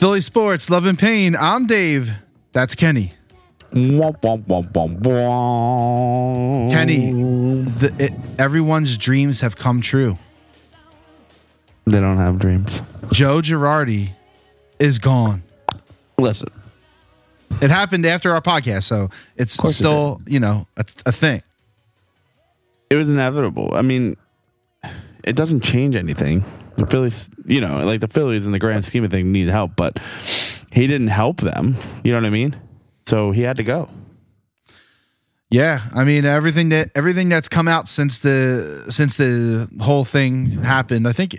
Philly Sports, Love and Pain. I'm Dave. That's Kenny. Kenny, everyone's dreams have come true. They don't have dreams. Joe Girardi is gone. Listen. It happened after our podcast, so it's still, a thing. It was inevitable. I mean, it doesn't change anything. The Phillies, the Phillies in the grand scheme of things need help, but he didn't help them. You know what I mean? So he had to go. Yeah, I mean everything that's come out since the whole thing happened. I think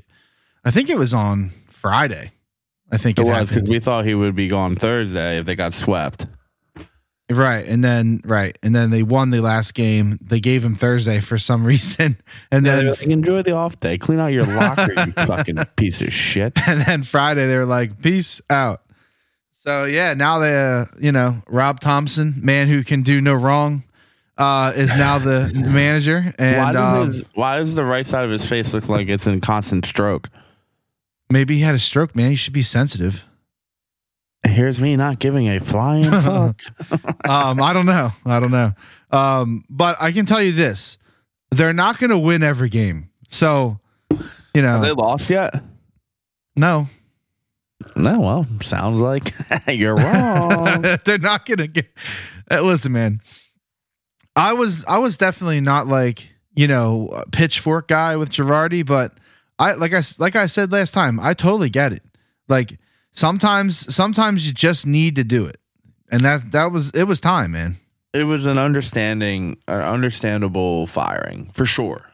it was on Friday. I think it was because we thought he would be gone Thursday if they got swept. Right, and then they won the last game. They gave him Thursday for some reason, and then like, enjoy the off day. Clean out your locker, you fucking piece of shit. And then Friday they were like, peace out. So yeah, now they, Rob Thompson, man who can do no wrong, is now the manager. And why does the right side of his face look like it's in constant stroke? Maybe he had a stroke, man. You should be sensitive. Here's me not giving a flying fuck. I don't know. But I can tell you this: they're not going to win every game. So, have they lost yet? No. No. Well, sounds like you're wrong. They're not going to get. Listen, man. I was definitely not like a pitchfork guy with Girardi, but I said last time, I totally get it. Like. Sometimes you just need to do it, and it was time, man. It was an understandable firing for sure.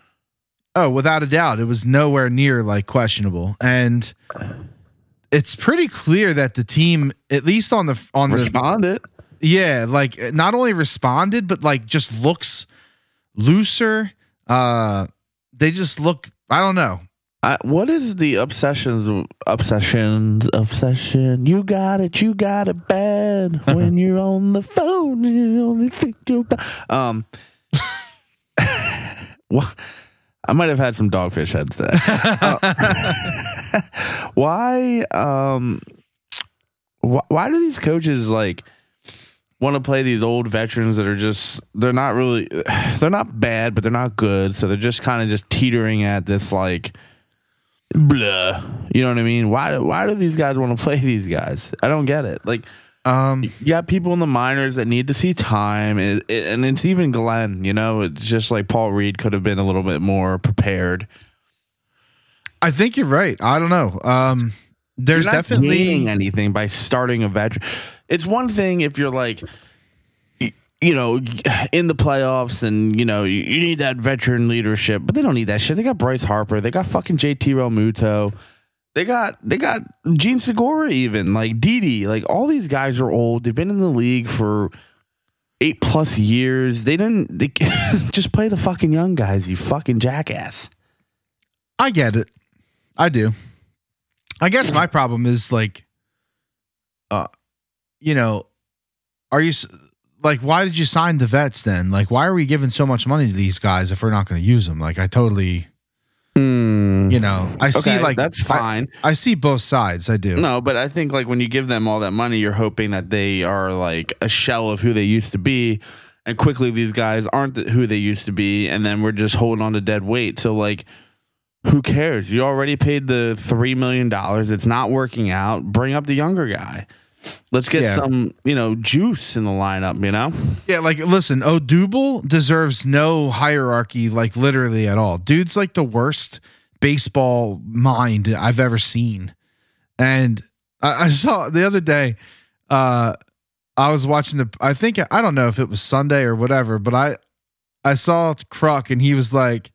Oh, without a doubt, it was nowhere near like questionable, and it's pretty clear that the team, at least on the responded. Yeah, like not only responded, but like just looks looser. They just look. I don't know. What is the obsession? You got it bad when you're on the phone. You only think about. Well, I might have had some dogfish heads today. Why? Why do these coaches like want to play these old veterans that are just they're not bad, but they're not good, so they're just kind of just teetering at this like. Blah. You know what I mean? Why do these guys want to play these guys? I don't get it. Like, you got people in the minors that need to see time, and it's even Glenn. It's just like Paul Reed could have been a little bit more prepared. I think you're right. I don't know. There's you're not definitely gaining anything by starting a veteran. It's one thing if you're like. In the playoffs and, you need that veteran leadership, but they don't need that shit. They got Bryce Harper. They got fucking JT Realmuto. They got Gene Segura even, like Didi. Like all these guys are old. They've been in the league for 8+ years. They just play the fucking young guys, you fucking jackass. I get it. I do. I guess my problem is like, are you... Like, why did you sign the vets then? Like, why are we giving so much money to these guys if we're not going to use them? Like, I totally, see like that's fine. I see both sides. I do. No, but I think like when you give them all that money, you're hoping that they are like a shell of who they used to be. And quickly these guys aren't who they used to be. And then we're just holding on to dead weight. So like, who cares? You already paid the $3 million. It's not working out. Bring up the younger guy. Let's get some, juice in the lineup, Yeah, like listen, Odúbel deserves no hierarchy, like literally at all. Dude's like the worst baseball mind I've ever seen. And I saw the other day, I was watching I don't know if it was Sunday or whatever, but I saw Kruk and he was like,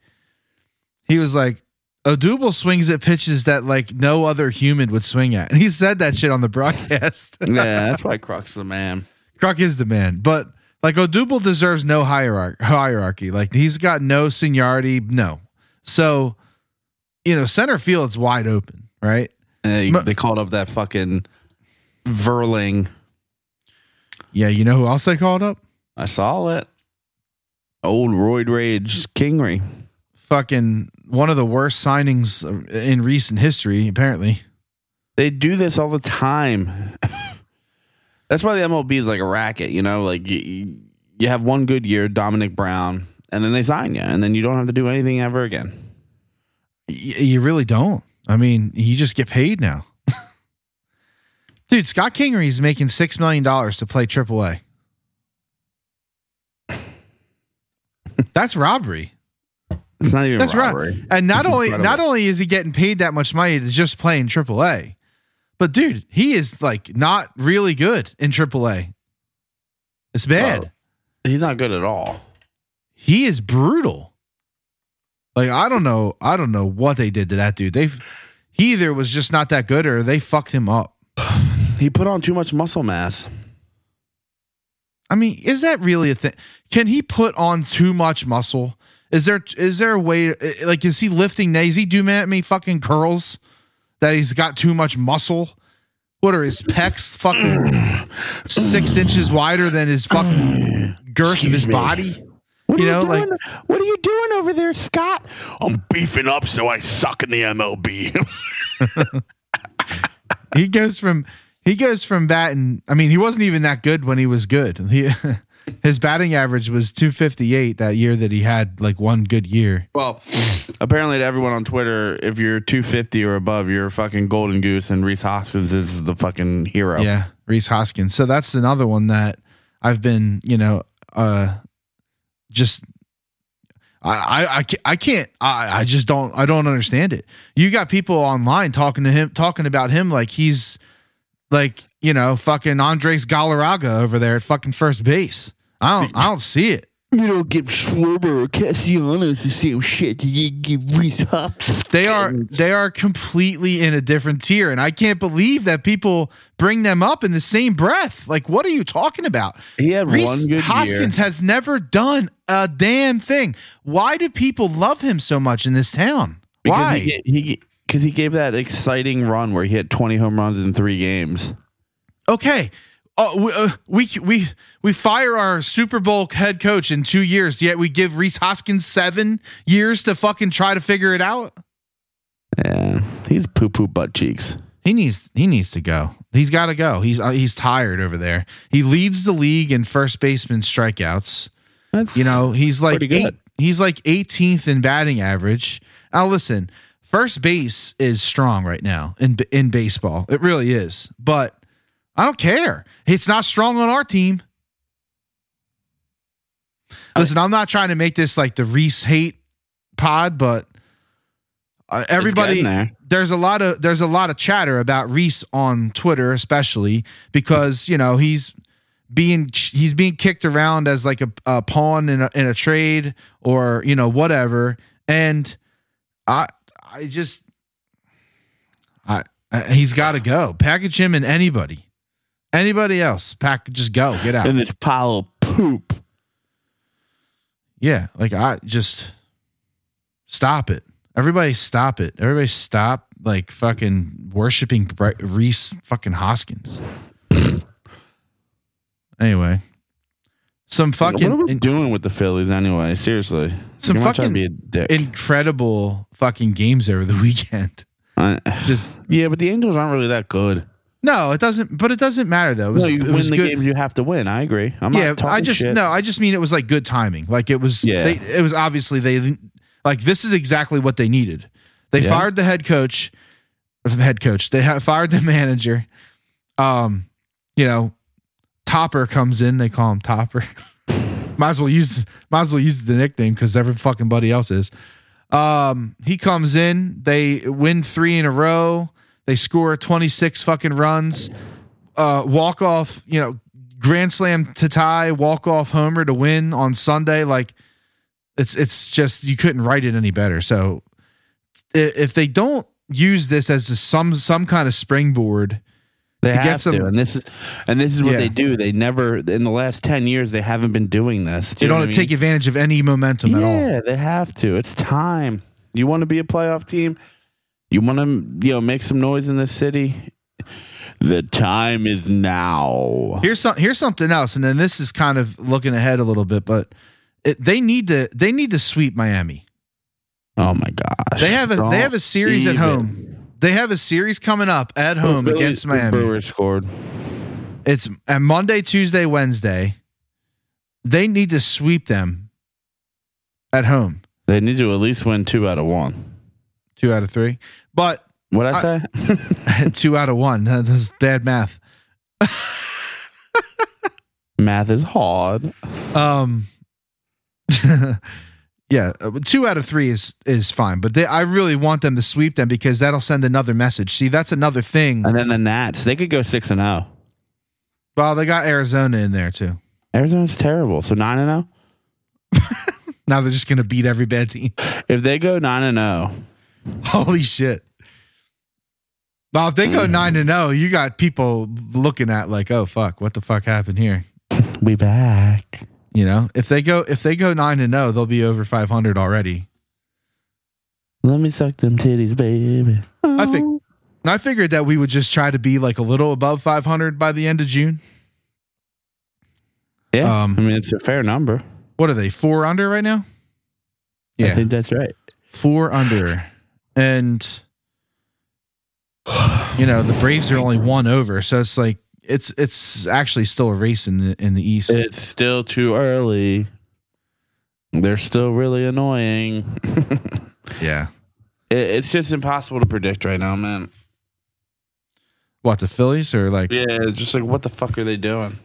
Odúbel swings at pitches that like no other human would swing at. And he said that shit on the broadcast. Yeah, that's why Kruk's the man. Kruk is the man. But like Odúbel deserves no hierarchy. Like he's got no seniority. No. So, center field's wide open, right? And they called up that fucking Vierling. Yeah, you know who else they called up? I saw it. Old Roid Rage Kingery. Fucking one of the worst signings in recent history, apparently. They do this all the time. That's why the MLB is like a racket, you know, like you have one good year, Dominic Brown, and then they sign you, and then you don't have to do anything ever again. You really don't. I mean, you just get paid now. Dude, Scott Kingery is making $6 million to play AAA. That's robbery. It's not even robbery. And not only is he getting paid that much money to just play in AAA, but dude, he is like not really good in AAA. It's bad. Oh, he's not good at all. He is brutal. Like, I don't know what they did to that dude. He either was just not that good or they fucked him up. He put on too much muscle mass. I mean, is that really a thing? Can he put on too much muscle? Is there a way, like, is he lifting? Is he doing at me fucking curls that he's got too much muscle? What are his pecs fucking 6 inches wider than his fucking girth of his body? What are you doing over there, Scott? I'm beefing up so I suck in the MLB. He goes from batting. I mean, he wasn't even that good when he was good. His batting average was .258 that year that he had like one good year. Well, apparently to everyone on Twitter, if you're .250 or above, you're a fucking golden goose, and Rhys Hoskins is the fucking hero. Yeah, Rhys Hoskins. So that's another one that I've been, I just don't understand it. You got people online talking about him like he's like, you know, fucking Andres Galarraga over there at fucking first base. I don't see it. You don't give Schwarber or Cassiano the same shit. You give Rhys Hoskins. They are completely in a different tier, and I can't believe that people bring them up in the same breath. Like, what are you talking about? He had one good Hoskins year. Has never done a damn thing. Why do people love him so much in this town? Because why? Because he gave that exciting run where he hit 20 home runs in 3 games. Okay. We fire our Super Bowl head coach in 2 years, yet we give Rhys Hoskins 7 years to fucking try to figure it out. Yeah, he's poo butt cheeks. He needs to go. He's got to go. He's tired over there. He leads the league in first baseman strikeouts. That's he's like 18th in batting average. Now listen, first base is strong right now in baseball. It really is, but I don't care. It's not strong on our team. Listen, I'm not trying to make this like the Rhys hate pod, but everybody, there's a lot of chatter about Rhys on Twitter, especially because, you know, he's being kicked around as like a pawn in a trade or, you know, whatever. And I just he's got to go. Package him and anybody. Anybody else, just go, get out. In this pile of poop. Yeah, like I just stop it. Everybody stop it. Everybody stop like fucking worshiping Rhys fucking Hoskins. Anyway, some fucking. What are we doing with the Phillies anyway? Seriously, some fucking incredible fucking games over the weekend. But the Angels aren't really that good. No, it doesn't. But it doesn't matter though. It was the games you have to win. I agree. I just mean it was like good timing. Like it was. Yeah. It was obviously they like this is exactly what they needed. They fired the head coach. They fired the manager. You know, Topper comes in. They call him Topper. Might as well use the nickname because every fucking buddy else is. He comes in. They win 3 in a row. They score 26 fucking runs, walk off, you know, grand slam to tie, walk off homer to win on Sunday. Like it's just, you couldn't write it any better. So if they don't use this as some kind of springboard, they have to. And this is what they do. They never, in the last 10 years, they haven't been doing this. They don't want to take advantage of any momentum at all. Yeah, they have to. It's time. You want to be a playoff team? You want to, you know, make some noise in this city? The time is now. Here's something else, and then this is kind of looking ahead a little bit, but they need to sweep Miami. Oh my gosh! They have a series at home. They have a series coming up at home against Miami. Brewers scored. It's at Monday, Tuesday, Wednesday. They need to sweep them at home. They need to at least win 2 out of 1. 2 out of 3. But what'd I say? 2 out of 1. That's bad math. Math is hard. Yeah, 2 out of 3 is fine, but I really want them to sweep them because that'll send another message. See, that's another thing. And then the Nats, they could go 6-0. Well, they got Arizona in there too. Arizona's terrible. So 9-0. Now they're just gonna beat every bad team. If they go 9-0, holy shit! Well, if they go 9-0, you got people looking at like, oh fuck, what the fuck happened here? We back. You know, if they go 9-0, they'll be over 500 already. Let me suck them titties, baby. Oh. I figured that we would just try to be like a little above 500 by the end of June. Yeah. I mean, it's a fair number. What are they? 4 under right now? Yeah. I think that's right. 4 under. And, you know, the Braves are only 1 over. So it's like, it's actually still a race in the East. It's still too early. They're still really annoying. Yeah. It's just impossible to predict right now, man. What, the Phillies or like? Yeah, just like what the fuck are they doing?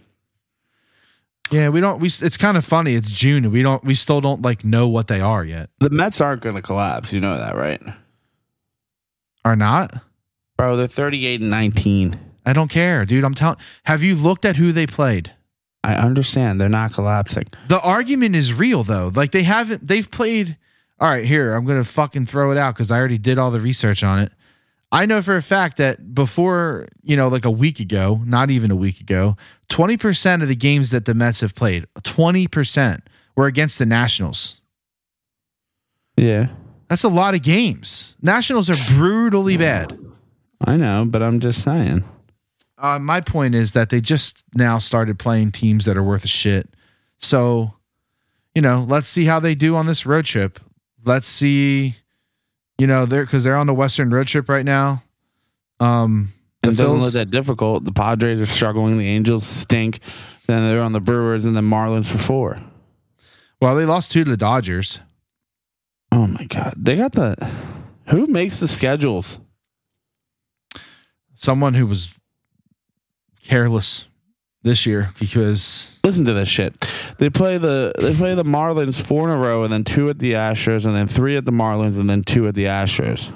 Yeah, it's kind of funny. It's June and we still don't like know what they are yet. The Mets aren't going to collapse. You know that, right? Are not? Bro, they're 38-19. I don't care, dude. I'm telling. Have you looked at who they played? I understand they're not collapsing. The argument is real though. Like they haven't. They've played. All right, here I'm gonna fucking throw it out because I already did all the research on it. I know for a fact that before, you know, like a week ago, not even a week ago, 20% of the games that the Mets have played, 20% were against the Nationals. Yeah, that's a lot of games. Nationals are brutally bad. I know, but I'm just saying. My point is that they just now started playing teams that are worth a shit. So, you know, let's see how they do on this road trip. Let's see, you know, because they're on the Western road trip right now. It doesn't look that difficult. The Padres are struggling. The Angels stink. Then they're on the Brewers and the Marlins for 4. Well, they lost 2 to the Dodgers. Oh my God. They got who makes the schedules? Someone who was careless this year because listen to this shit. They play the Marlins 4 in a row and then 2 at the Astros and then 3 at the Marlins and then 2 at the Astros.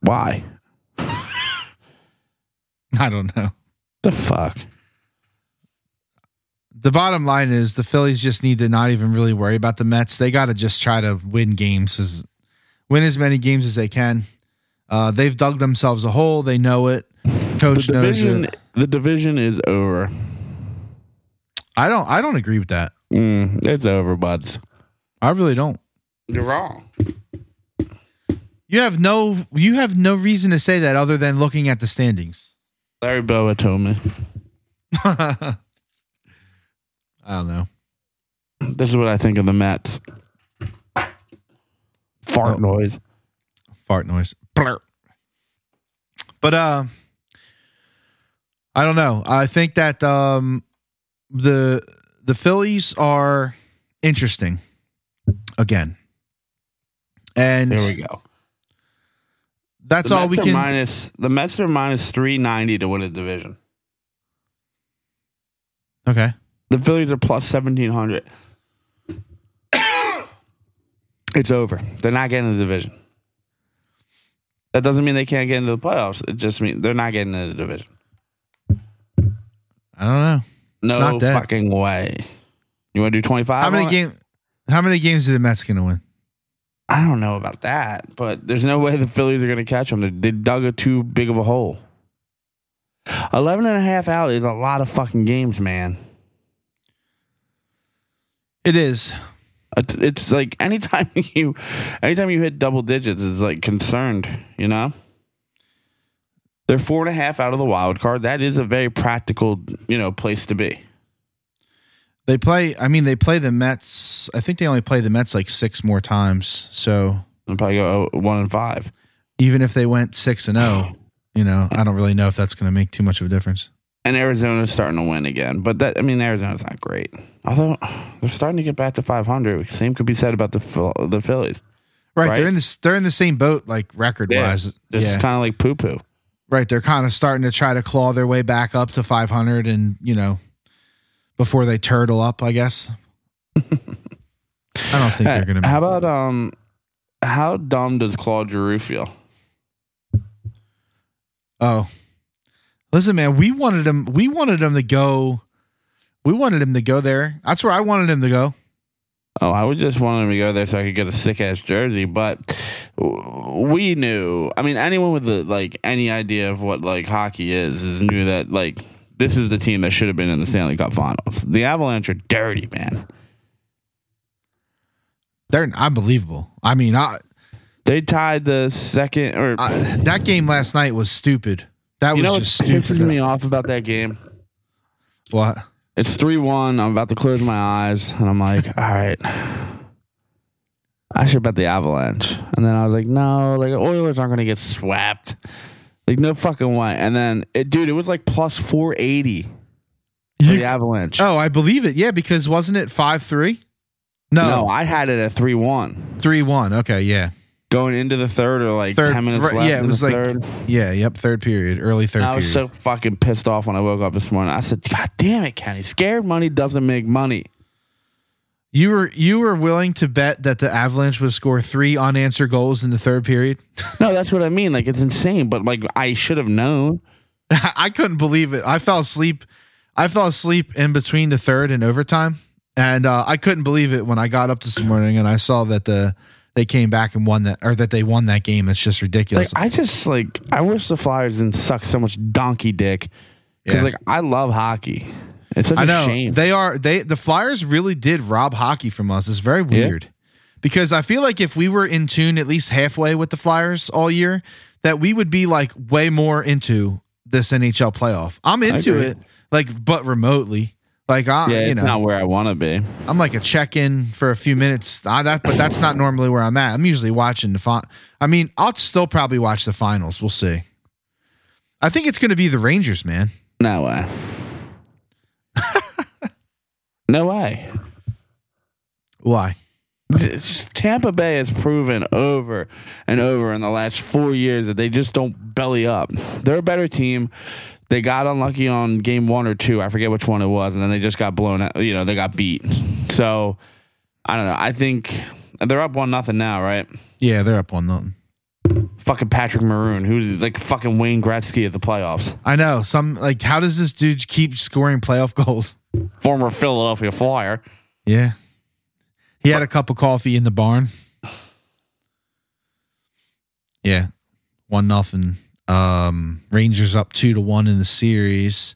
Why? I don't know. The fuck. The bottom line is the Phillies just need to not even really worry about the Mets. They got to just try to win games as many games as they can. They've dug themselves a hole. They know it. Coach knows it. The division is over. I don't agree with that. It's over, buds. I really don't. You're wrong. You have no reason to say that other than looking at the standings. Larry Boa told me. I don't know. This is what I think of the Mets. Fart noise. Fart noise. Blur. But I don't know. I think that the Phillies are interesting again, and there we go. That's all we can. The Mets are minus -390 to win a division. Okay. The Phillies are plus 1,700. It's over. They're not getting the division. That doesn't mean they can't get into the playoffs. It just means they're not getting into the division. I don't know. No fucking way. You want to do 25? How many games are the Mets going to win? I don't know about that, but there's no way the Phillies are going to catch them. They dug too big of a hole. 11.5 out is a lot of fucking games, man. It is. It's like anytime you hit double digits, it's like concerned, you know? They're 4.5 out of the wild card. That is a very practical, you know, place to be. They play the Mets. I think they only play the Mets like 6 more times. So they'll probably go 1-5. even if they went 6-0, you know, I don't really know if that's going to make too much of a difference. And Arizona's starting to win again, but that, I mean, Arizona's not great. Although they're starting to get back to 500. Same could be said about the Phillies. Right. They're in the same boat, like record wise. This is kind of like poo poo. Right. They're kind of starting to try to claw their way back up to 500 and, you know, before they turtle up, I guess. I don't think they're going to. How about, how dumb does Claude Giroux feel? Oh, listen, man, we wanted him to go there. That's where I wanted him to go. Oh, I would just want him to go there so I could get a sick ass jersey. But we knew, I mean, anyone with any idea of what hockey is knew that this is the team that should have been in the Stanley Cup finals. The Avalanche are dirty, man. They're unbelievable. I mean, they tied the second that game last night was stupid. That was just stupid. You know what pisses me off about that game? What? It's 3-1. I'm about to close my eyes, and I'm like, all right, I should bet the Avalanche. And then I was like, no, Oilers aren't going to get swept. No fucking way. And then, it was plus 480 for the Avalanche. Oh, I believe it. Yeah, because wasn't it 5-3? No, I had it at 3-1. 3-1. Okay, yeah. Going into the third or 10 minutes left. Yeah, it was third. Yeah, yep, third period, early third period. I was so fucking pissed off when I woke up this morning. I said, God damn it, Kenny. Scared money doesn't make money. You were willing to bet that the Avalanche would score 3 unanswered goals in the third period? No, that's what I mean. It's insane, but I should have known. I couldn't believe it. I fell asleep in between the third and overtime, and I couldn't believe it when I got up this morning and I saw that they came back and won that, or that they won that game. It's just ridiculous. I wish the Flyers didn't suck so much donkey dick. Because I love hockey. It's such a shame. The Flyers really did rob hockey from us. It's very weird. Yeah. Because I feel if we were in tune at least halfway with the Flyers all year, that we would be way more into this NHL playoff. I'm into it, but remotely. It's not where I want to be. I'm a check-in for a few minutes, but that's not normally where I'm at. I'm usually watching the finals. I mean, I'll still probably watch the finals. We'll see. I think it's going to be the Rangers, man. No way. No way. Why? Tampa Bay has proven over and over in the last 4 years that they just don't belly up. They're a better team. They got unlucky on game 1 or 2. I forget which one it was. And then they just got blown out. You know, they got beat. So I don't know. I think they're up 1-0 now, right? Yeah, they're up 1-0. Fucking Patrick Maroon, who's fucking Wayne Gretzky at the playoffs. I know. How does this dude keep scoring playoff goals? Former Philadelphia Flyer. Yeah. He had a cup of coffee in the barn. Yeah. 1-0. Rangers up 2-1 in the series.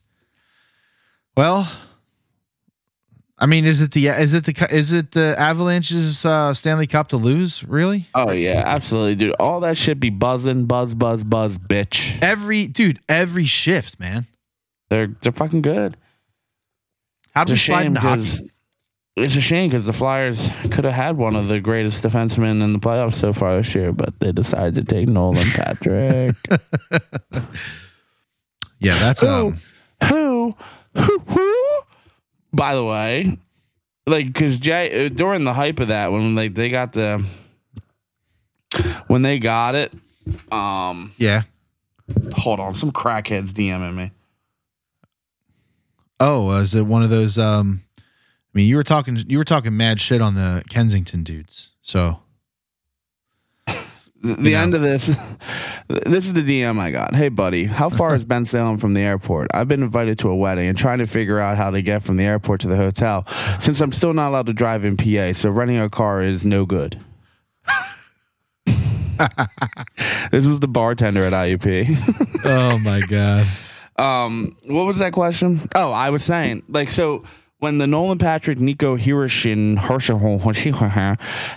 Well, I mean, is it the Avalanche's Stanley Cup to lose? Really? Oh yeah, absolutely, dude. All that shit be buzzing, buzz, bitch. Every shift, man. They're fucking good. How do we slide into hockey? It's a shame because the Flyers could have had one of the greatest defensemen in the playoffs so far this year, but they decided to take Nolan Patrick. Yeah, that's who. By the way, because Jay during the hype of that when they got it, yeah. Hold on, some crackheads DMing me. Oh, is it one of those? I mean, you were talking mad shit on the Kensington dudes. So the end of this is the DM I got. Hey buddy, how far is Ben Salem from the airport? I've been invited to a wedding and trying to figure out how to get from the airport to the hotel since I'm still not allowed to drive in PA. So renting a car is no good. This was the bartender at IUP. Oh my God. What was that question? Oh, I was saying so, when the Nolan Patrick, Nico Hiroshin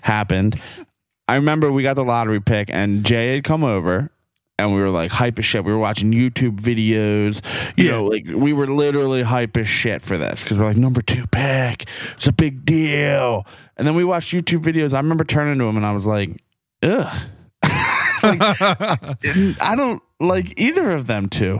happened, I remember we got the lottery pick and Jay had come over and we were hype as shit. We were watching YouTube videos. You know, we were literally hype as shit for this because we're number 2 pick. It's a big deal. And then we watched YouTube videos. I remember turning to him and I was like, ugh. Like, I don't like either of them two.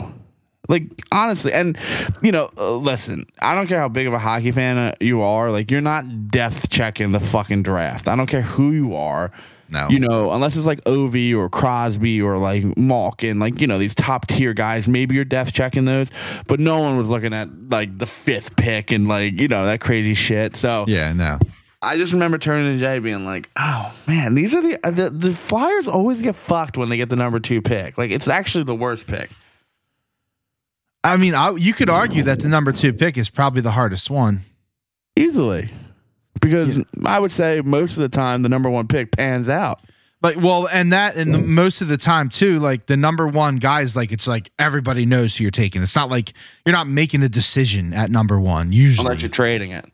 Like, honestly, and, you know, listen, I don't care how big of a hockey fan you are. Like, you're not depth checking the fucking draft. I don't care who you are. No. You know, unless it's like Ovi or Crosby or like Malkin, like, you know, these top tier guys, maybe you're depth checking those, but no one was looking at like the fifth pick and like, you know, that crazy shit. So, yeah, no. I just remember turning to Jay being like, oh, man, these are the Flyers always get fucked when they get the number 2 pick. Like, it's actually the worst pick. I mean, you could argue that the number 2 pick is probably the hardest one. Easily. Because I would say most of the time the number 1 pick pans out. Like, well, and that, and most of the time too, like the number 1 guys, like it's like everybody knows who you're taking. It's not like you're not making a decision at number 1 usually. Unless you're trading it.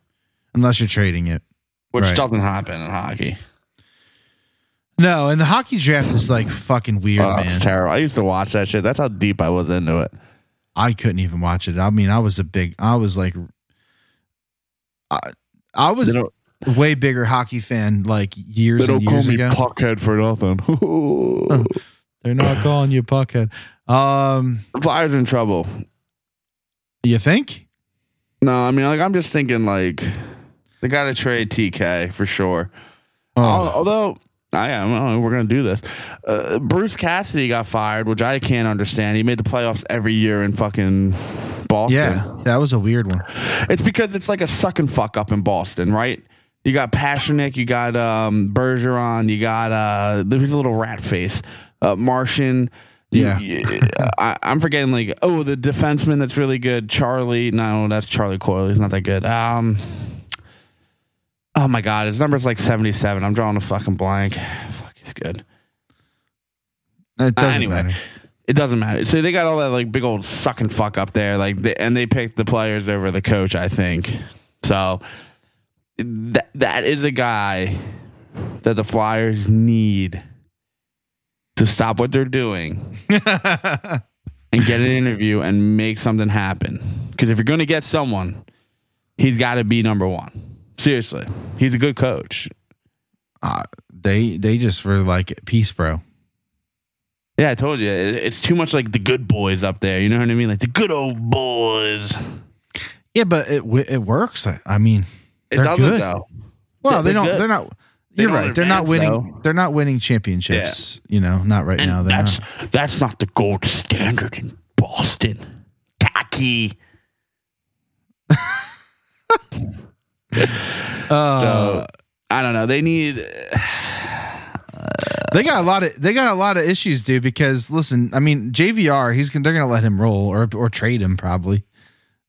Unless you're trading it. Which right. doesn't happen in hockey. No, and the hockey draft is like fucking weird, man. It's terrible. I used to watch that shit. That's how deep I was into it. I couldn't even watch it. I mean, I was a way bigger hockey fan like years and years ago. They don't call me Puckhead for nothing. They're not calling you Puckhead. Flyers in trouble. You think? No, I mean, like I'm just thinking like they got to trade TK for sure. Although we're going to do this. Bruce Cassidy got fired, which I can't understand. He made the playoffs every year in fucking Boston. Yeah, that was a weird one. It's because it's like a suck and fuck up in Boston, right? You got Pasternak, you got Bergeron, you got there's a little rat face, Martian. Yeah, I'm forgetting like the defenseman that's really good, Charlie. No, that's Charlie Coyle. He's not that good. Oh my God, his number's like 77. I'm drawing a fucking blank. Fuck, he's good. It doesn't matter. It doesn't matter. So they got all that like big old suck and fuck up there, like, and they picked the players over the coach, I think. So that is a guy that the Flyers need to stop what they're doing and get an interview and make something happen. Because if you're going to get someone, he's got to be number 1. Seriously, he's a good coach. They just were like, peace, bro. Yeah, I told you, it's too much like the good boys up there. You know what I mean? Like the good old boys. Yeah, but it works. I mean, it doesn't good. Though. Well, yeah, they don't. Good. They're not. You're they right. They're not winning. Though. They're not winning championships. Yeah. You know, not right and now. That's not the gold standard in Boston. Tacky. So I don't know. They need. They got a lot of issues, dude. Because listen, I mean JVR, they're gonna let him roll or trade him probably.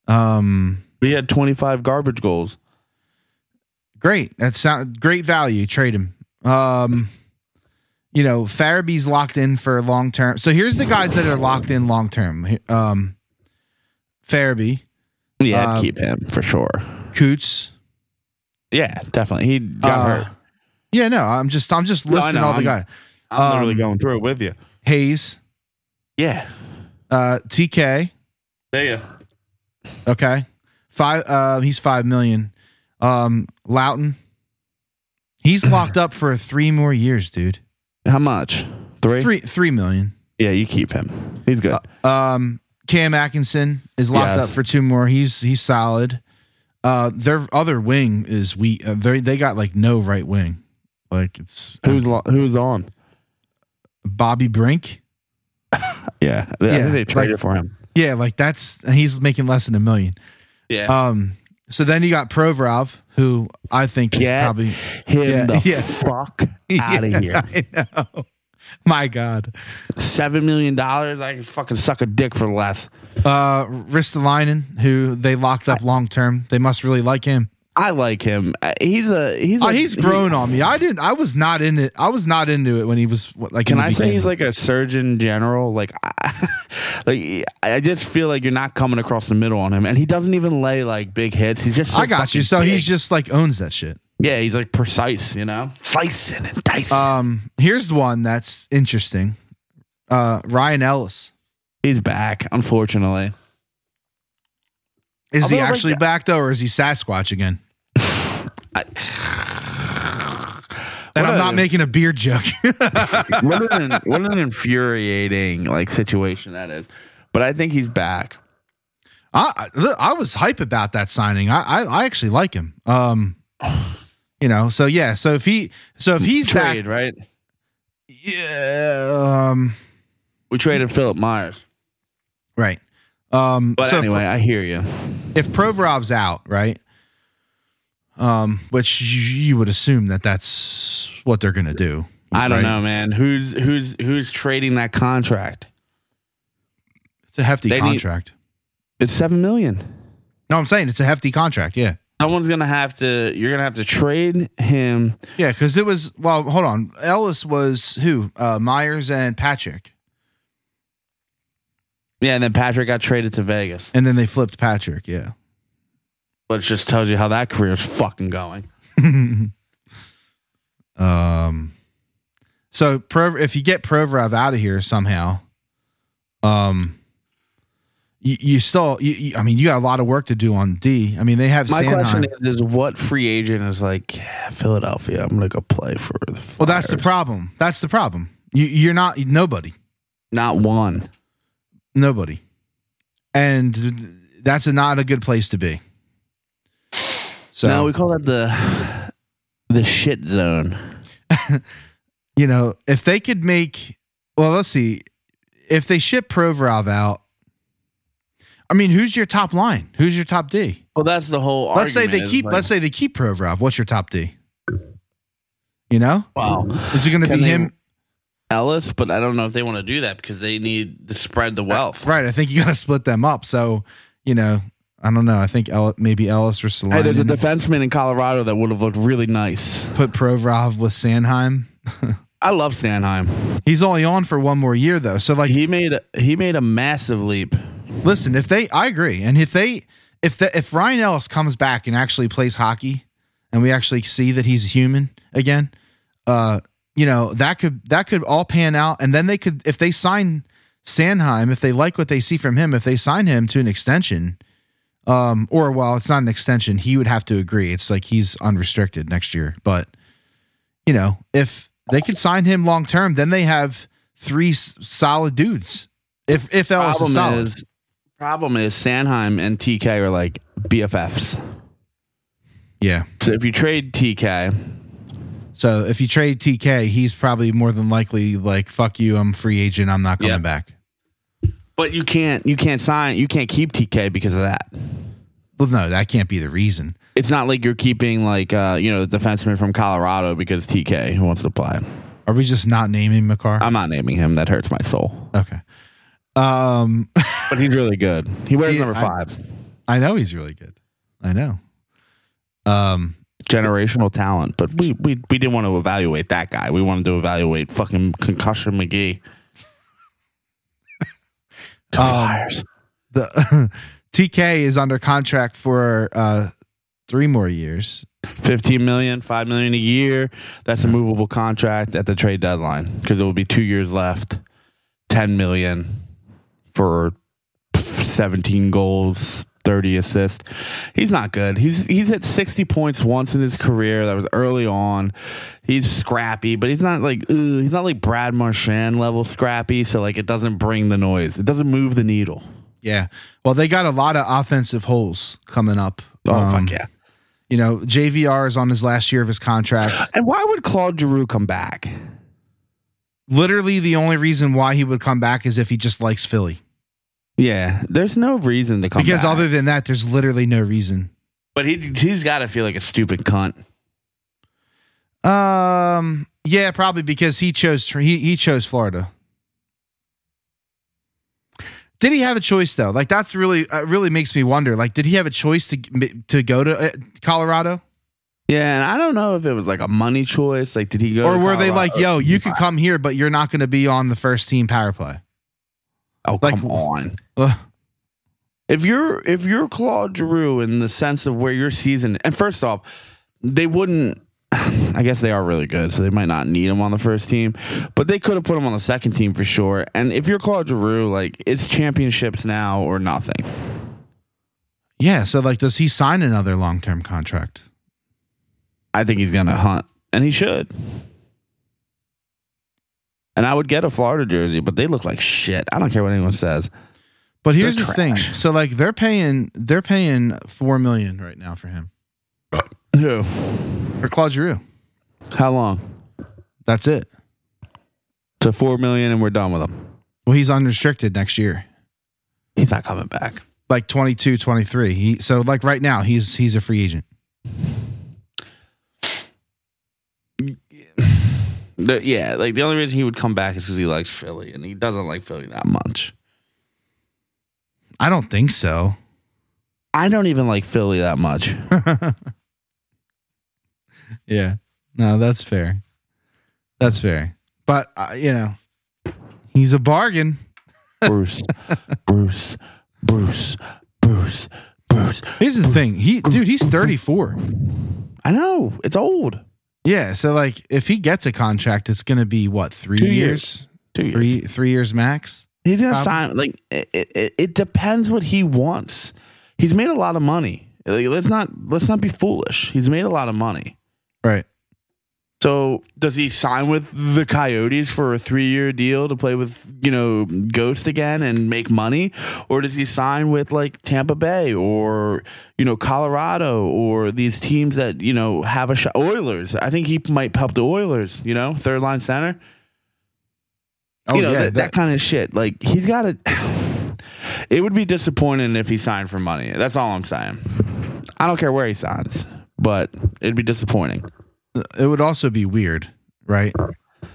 We had 25 garbage goals. Great, that's great value. Trade him. You know Farabee's locked in for long term. So here's the guys that are locked in long term. Farabee. Yeah, keep him for sure. Coots. Yeah, definitely. He got hurt. Yeah, no, I'm just listing all the guys. I'm literally going through it with you. Hayes. Yeah. TK. There you go. Okay. He's $5 million. Loughton. He's locked up for 3 more years, dude. How much? 3? $3 million. Yeah, you keep him. He's good. Cam Atkinson is locked up for 2 more. He's solid. Their other wing is weak. They got like no right wing. Like it's who's on Bobby Brink. I think they traded for him. Yeah. Like he's making less than $1 million. Yeah. So then you got Provorov, who I think is probably fuck out of here. I know. My God. $7 million. I can fucking suck a dick for less. Ristolainen, who they locked up long term. They must really like him. I like him. He's grown on me. I was not in it. I was not into it when he was like. Can I say he's like a surgeon general? Like, I just feel like you're not coming across the middle on him, and he doesn't even lay like big hits. He's just. So I got you. So big. He just like owns that shit. Yeah, he's like precise, you know, slicing and dicing. Here's the one that's interesting. Ryan Ellis. He's back, unfortunately. Is he actually back though, or is he Sasquatch again? And I'm not making a beer joke. What an infuriating situation that is. But I think he's back. I was hype about that signing. I actually like him. So if he's traded, right? Yeah. We traded Philip Myers. Right. But anyway, I hear you. If Provorov's out, right? Which you would assume that's what they're going to do. I don't know, man. Who's trading that contract? It's a hefty contract. It's $7 million. No, I'm saying it's a hefty contract. Yeah. Someone's going to have to, you're going to have to trade him. Yeah. Cause it was, well, hold on. Ellis was who? Myers and Patrick. Yeah. And then Patrick got traded to Vegas and then they flipped Patrick. Yeah. But it just tells you how that career is fucking going. If you get Provorov out of here somehow, you got a lot of work to do on D. I mean, they have. My question is what free agent is like Philadelphia? I'm gonna go play for the Flyers. Well, that's the problem. You're not nobody. Not one. Nobody, and that's not a good place to be. So now we call that the shit zone. If they could make. Well, let's see if they ship Provorov out. I mean, who's your top line? Who's your top D? Well, that's the whole argument. Let's say they keep Provorov. What's your top D? Wow. Is it going to be him? Ellis, but I don't know if they want to do that because they need to spread the wealth. Right. I think you got to split them up. So, I don't know. I think maybe Ellis or Solana. Hey, there's a defenseman in Colorado that would have looked really nice. Put Provorov with Sanheim. I love Sanheim. He's only on for one more year though. So he made a massive leap. Listen, I agree. And if Ryan Ellis comes back and actually plays hockey and we actually see that he's human again, that could all pan out. And then if they sign Sanheim, if they like what they see from him, if they sign him to an extension, it's not an extension, he would have to agree. It's like he's unrestricted next year, but if they could sign him long-term, then they have three solid dudes. If Ellis is solid. Problem is Sanheim and TK are like BFFs. Yeah. So if you trade TK. He's probably more than likely like, fuck you, I'm free agent, I'm not coming back. But you can't keep TK because of that. Well, no, that can't be the reason. It's not like you're keeping the defenseman from Colorado because TK wants to play. Are we just not naming McCarr? I'm not naming him. That hurts my soul. Okay. But he's really good. He wears number 5. I know he's really good. I know. Generational talent, but we didn't want to evaluate that guy. We wanted to evaluate fucking Concussion McGee. Flyers. The TK is under contract for 3 more years. $15 million, $5 million a year. That's a movable contract at the trade deadline because it will be 2 years left. $10 million. For 17 goals, 30 assists. He's not good. He's hit 60 points once in his career. That was early on. He's scrappy, but he's not like Brad Marchand level scrappy. So it doesn't bring the noise. It doesn't move the needle. Yeah. Well, they got a lot of offensive holes coming up. Oh, fuck yeah. JVR is on his last year of his contract. And why would Claude Giroux come back? Literally, the only reason why he would come back is if he just likes Philly. Yeah, there's no reason to come back. Because other than that, there's literally no reason. But he's got to feel like a stupid cunt. Yeah, probably because he chose Florida. Did he have a choice though? That's really makes me wonder. Did he have a choice to go to Colorado? Yeah, and I don't know if it was a money choice. Did he go? Or were they yo, you could come here, but you're not going to be on the first team power play. Oh, come on! If you're Claude Giroux in the sense of where your season, and first off, they wouldn't. I guess they are really good, so they might not need him on the first team, but they could have put him on the second team for sure. And if you're Claude Giroux, it's championships now or nothing. Yeah. So does he sign another long-term contract? I think he's going to hunt And he should. And I would get a Florida jersey, but they look like shit. I don't care what anyone says. But here's the thing. So like they're paying $4 million right now for him. Who? For Claude Giroux. How long? That's it. To $4 million and we're done with him. Well, he's unrestricted next year. He's not coming back. Like 22, 23. So like right now he's a free agent. Yeah, like the only reason he would come back is because he likes Philly, and he doesn't like Philly that much. I don't think so. I don't even like Philly that much. Yeah, no, that's fair. That's fair. But you know, he's a bargain. Bruce. Here's the thing, he's 34. I know, it's old. Yeah, so like if he gets a contract, it's going to be what, 3 years? 2 years. Three years max. He's going to sign. Like it depends what he wants. He's made a lot of money. Like, let's not be foolish. He's made a lot of money. Right. So does he sign with the Coyotes for a 3-year deal to play with, you know, Ghost again and make money? Or does he sign with like Tampa Bay or, you know, Colorado or these teams that, you know, have a shot? Oilers. I think he might help the Oilers, you know, third line center. Oh, you know, yeah, that kind of shit. Like he's got to. It would be disappointing if he signed for money. That's all I'm saying. I don't care where he signs, but it'd be disappointing. It would also be weird, right?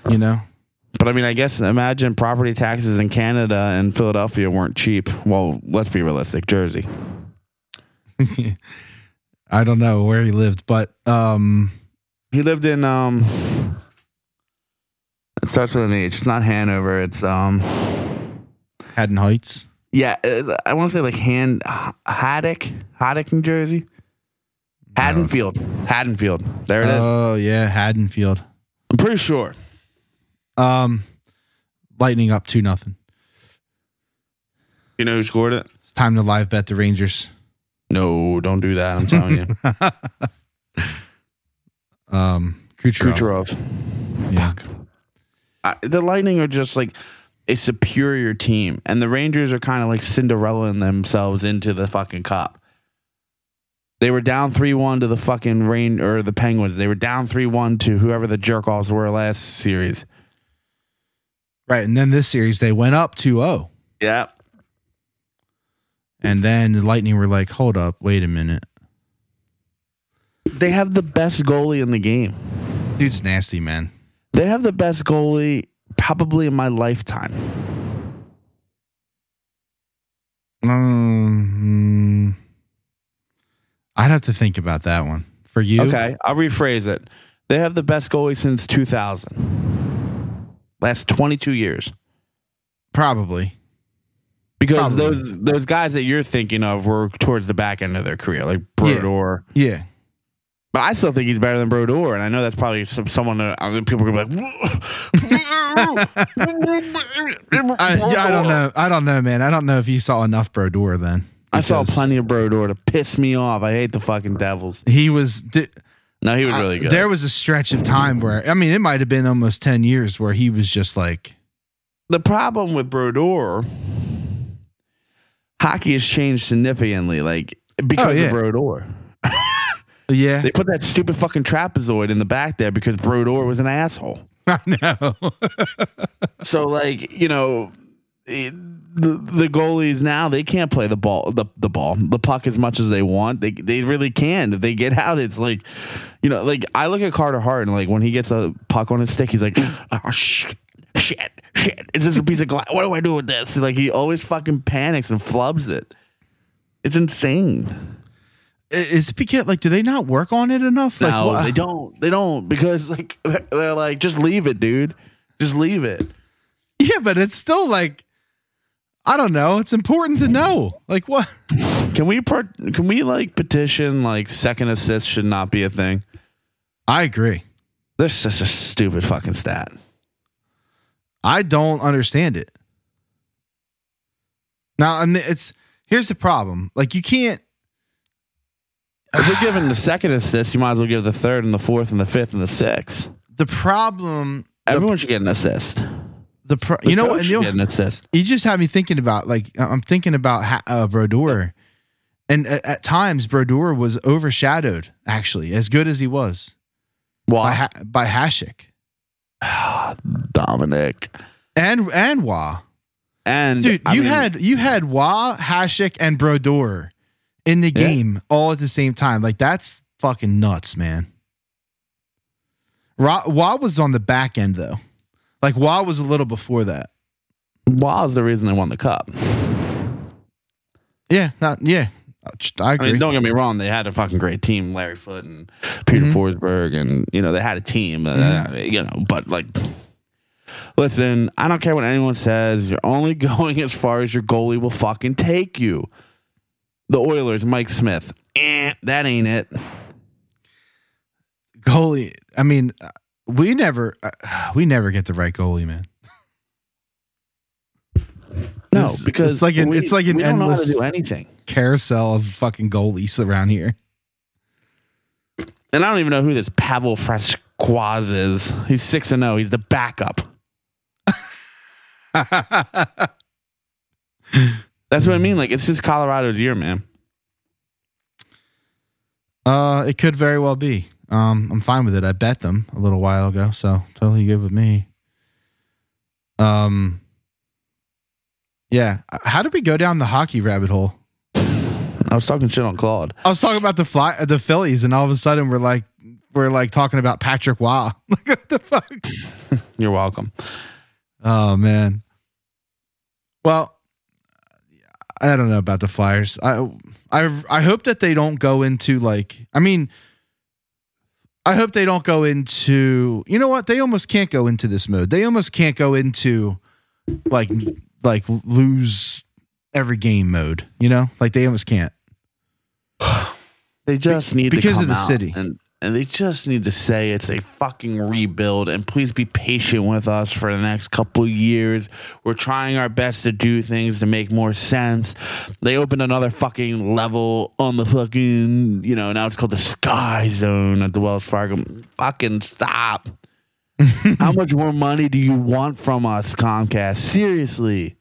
You know? But I mean, I guess imagine property taxes in Canada and Philadelphia weren't cheap. Well, let's be realistic. Jersey. I don't know where he lived, but he lived in it starts with an H. It's not Hanover. It's Haddon Heights. Yeah, I want to say like Haddock, New Jersey. Haddonfield. There it is. Oh yeah, Haddonfield. I'm pretty sure. Lightning up 2-0. You know who scored it? It's time to live bet the Rangers. No, don't do that. I'm telling you. Kucherov. Yeah. Fuck. The Lightning are just like a superior team, and the Rangers are kind of like Cinderella-ing themselves into the fucking cup. They were down 3-1 to the fucking rain or the Penguins. They were down 3-1 to whoever the jerk offs were last series. Right. And then this series, they went up 2-0. Yeah. And then the Lightning were like, hold up, wait a minute. They have the best goalie in the game. Dude's nasty, man. They have the best goalie probably in my lifetime. I'd have to think about that one. For you? Okay, I'll rephrase it. They have the best goalie since 2000. Last 22 years. Probably. Because those guys that you're thinking of were towards the back end of their career, like Brodeur. Yeah. But I still think he's better than Brodeur, and I know that's probably someone that people are going to be like, I don't know, man. I don't know if you saw enough Brodeur then. I saw plenty of Brodeur to piss me off. I hate the fucking Devils. He was really good. There was a stretch of time where, I mean, it might have been almost 10 years where he was just like. The problem with Brodeur, hockey has changed significantly, like because of Brodeur. Yeah. They put that stupid fucking trapezoid in the back there because Brodeur was an asshole. I know. So like, you know, the goalies now, they can't play the puck as much as they want. They really can. If they get out, it's like, you know, like I look at Carter Hart and like when he gets a puck on his stick, he's like, oh, shit. It's just a piece of glass. What do I do with this? Like he always fucking panics and flubs it. It's insane. Is it because like do they not work on it enough? Like, no, they don't because like they're like just leave it, dude. Just leave it. Yeah, but it's still like I don't know. It's important to know. Like what? Can we like petition like second assist should not be a thing? I agree. That's such a stupid fucking stat. I don't understand it. Now and here's the problem. Like you can't. If you're giving the second assist, you might as well give the third and the fourth and the fifth and the sixth. The problem. Everyone should get an assist. You know what? You get an assist. You just have me thinking about, like, I'm thinking about Brodeur, and at times Brodeur was overshadowed. Actually, as good as he was, by Hasek, Dominic, and Wah. And dude, you had Wah, Hasek, and Brodeur in the game all at the same time. Like, that's fucking nuts, man. Wah was on the back end though. Like, Wah was a little before that. Wah is the reason they won the cup. Yeah. I agree. I mean, don't get me wrong. They had a fucking great team, Larry Foote and Peter Forsberg, and they had a team. But like, listen, I don't care what anyone says. You're only going as far as your goalie will fucking take you. The Oilers, Mike Smith. That ain't it. Goalie. I mean, we never get the right goalie, man. No, because it's like an endless carousel of fucking goalies around here. And I don't even know who this Pavel Francouz is. He's 6-0. He's the backup. That's what I mean. Like, it's just Colorado's year, man. It could very well be. I'm fine with it. I bet them a little while ago, so totally good with me. Yeah. How did we go down the hockey rabbit hole? I was talking shit on Claude. I was talking about the Phillies, and all of a sudden we're like talking about Patrick Wah. Like, what the fuck? You're welcome. Oh man. Well, I don't know about the Flyers. I hope that they don't go into you know what? They almost can't go into this mode. They almost can't go into like lose every game mode, you know? Like, they almost can't. They just need to come out because of the city. And they just need to say it's a fucking rebuild, and please be patient with us for the next couple of years. We're trying our best to do things to make more sense. They opened another fucking level on the fucking, now it's called the Sky Zone at the Wells Fargo. Fucking stop. How much more money do you want from us, Comcast? Seriously.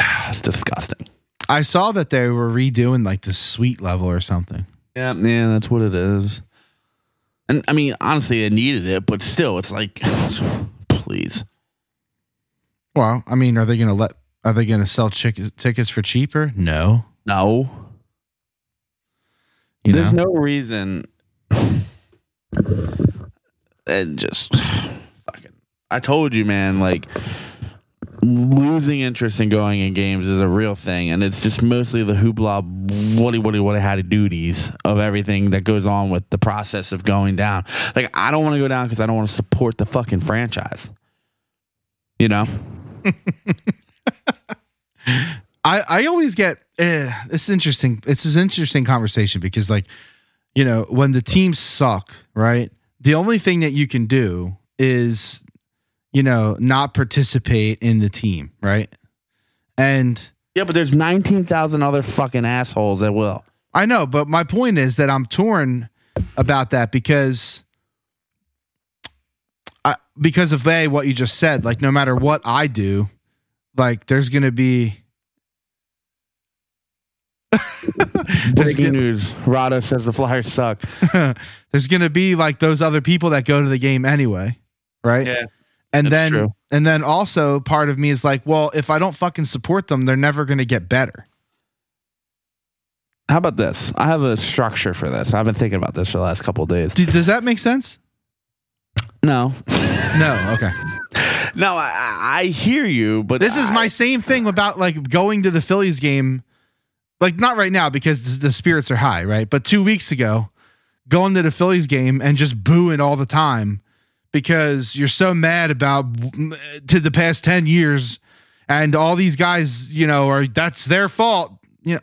It's disgusting. I saw that they were redoing like the suite level or something. Yeah, that's what it is. And I mean, honestly, it needed it, but still, it's like, please. Well, I mean, are they going to sell tickets for cheaper? No. There's no reason. And just fucking, I told you, man, like, losing interest in going in games is a real thing, and it's just mostly the hoopla, what how to duties of everything that goes on with the process of going down. Like, I don't want to go down because I don't want to support the fucking franchise. I always get it's interesting. It's an interesting conversation because, like, when the teams suck, right? The only thing that you can do is not participate in the team, right? And yeah, but there's 19,000 other fucking assholes that will. I know, but my point is that I'm torn about that because of what you just said. Like, no matter what I do, like, there's gonna be. Breaking news: Rado says the Flyers suck. There's gonna be like those other people that go to the game anyway, right? Yeah. And then also part of me is like, well, if I don't fucking support them, they're never going to get better. How about this? I have a structure for this. I've been thinking about this for the last couple of days. Does that make sense? No. No. Okay. No, I hear you, but this is my same thing about like going to the Phillies game. Like, not right now because the spirits are high, right? But 2 weeks ago, going to the Phillies game and just booing all the time. Because you're so mad to the past 10 years and all these guys, that's their fault.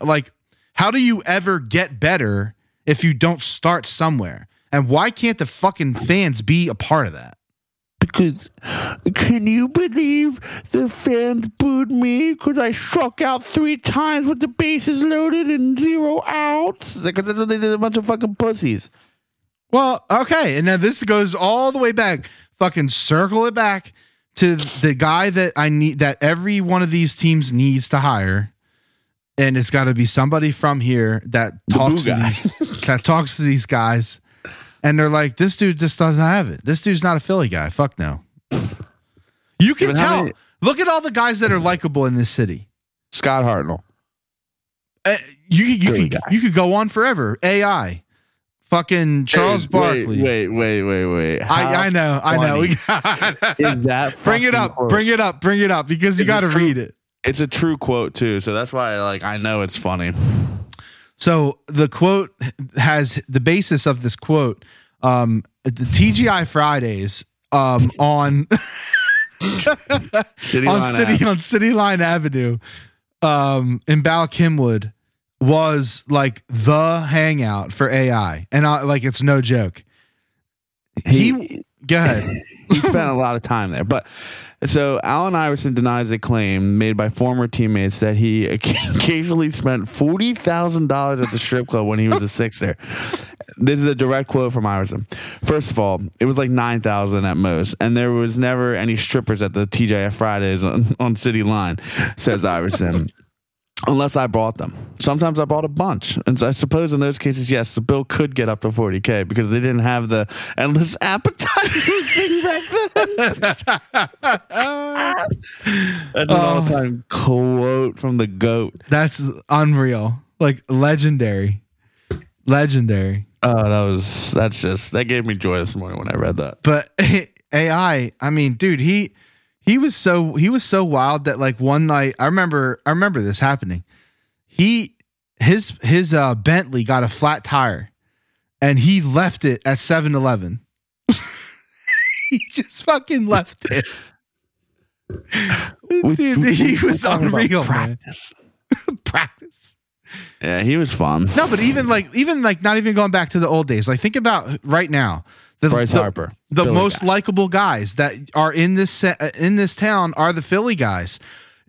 Like, how do you ever get better if you don't start somewhere? And why can't the fucking fans be a part of that? because can you believe the fans booed me because I struck out 3 times with the bases loaded and 0 outs? Because that's what they did, a bunch of fucking pussies. Well, okay, and now this goes all the way back. Fucking circle it back to the guy that I need, that every one of these teams needs to hire, and it's got to be somebody from here that talks to these guys, and they're like, "This dude just doesn't have it. This dude's not a Philly guy. Fuck no." You can tell. Look at all the guys that are likable in this city. Scott Hartnell. You could go on forever. AI. Fucking Charles Barkley. Wait. I know. We got it. Bring it up because you got to read it. It's a true quote too, so that's why I know it's funny. So the quote has the basis of this quote. The TGI Fridays on City Line Avenue in Balkimwood was like the hangout for AI, and it's no joke. Go ahead. He spent a lot of time there, but so Allen Iverson denies a claim made by former teammates that he occasionally spent $40,000 at the strip club when he was a Sixer. This is a direct quote from Iverson. First of all, it was like $9,000 at most, and there was never any strippers at the TGI Fridays on City Line, says Iverson. Unless I brought them. Sometimes I bought a bunch. And so I suppose in those cases, yes, the bill could get up to $40,000 because they didn't have the endless appetizers thing back then. That's an all-time quote from the GOAT. That's unreal. Legendary. Oh, that gave me joy this morning when I read that. But AI, I mean, dude, He was so wild that one night I remember this happening. His Bentley got a flat tire, and he left it at 7-Eleven. He just fucking left it. Dude, he was unreal. Practice. Yeah, he was fun. No, but even not even going back to the old days. Think about right now. Bryce Harper, the most likable guys that are in this town are the Philly guys.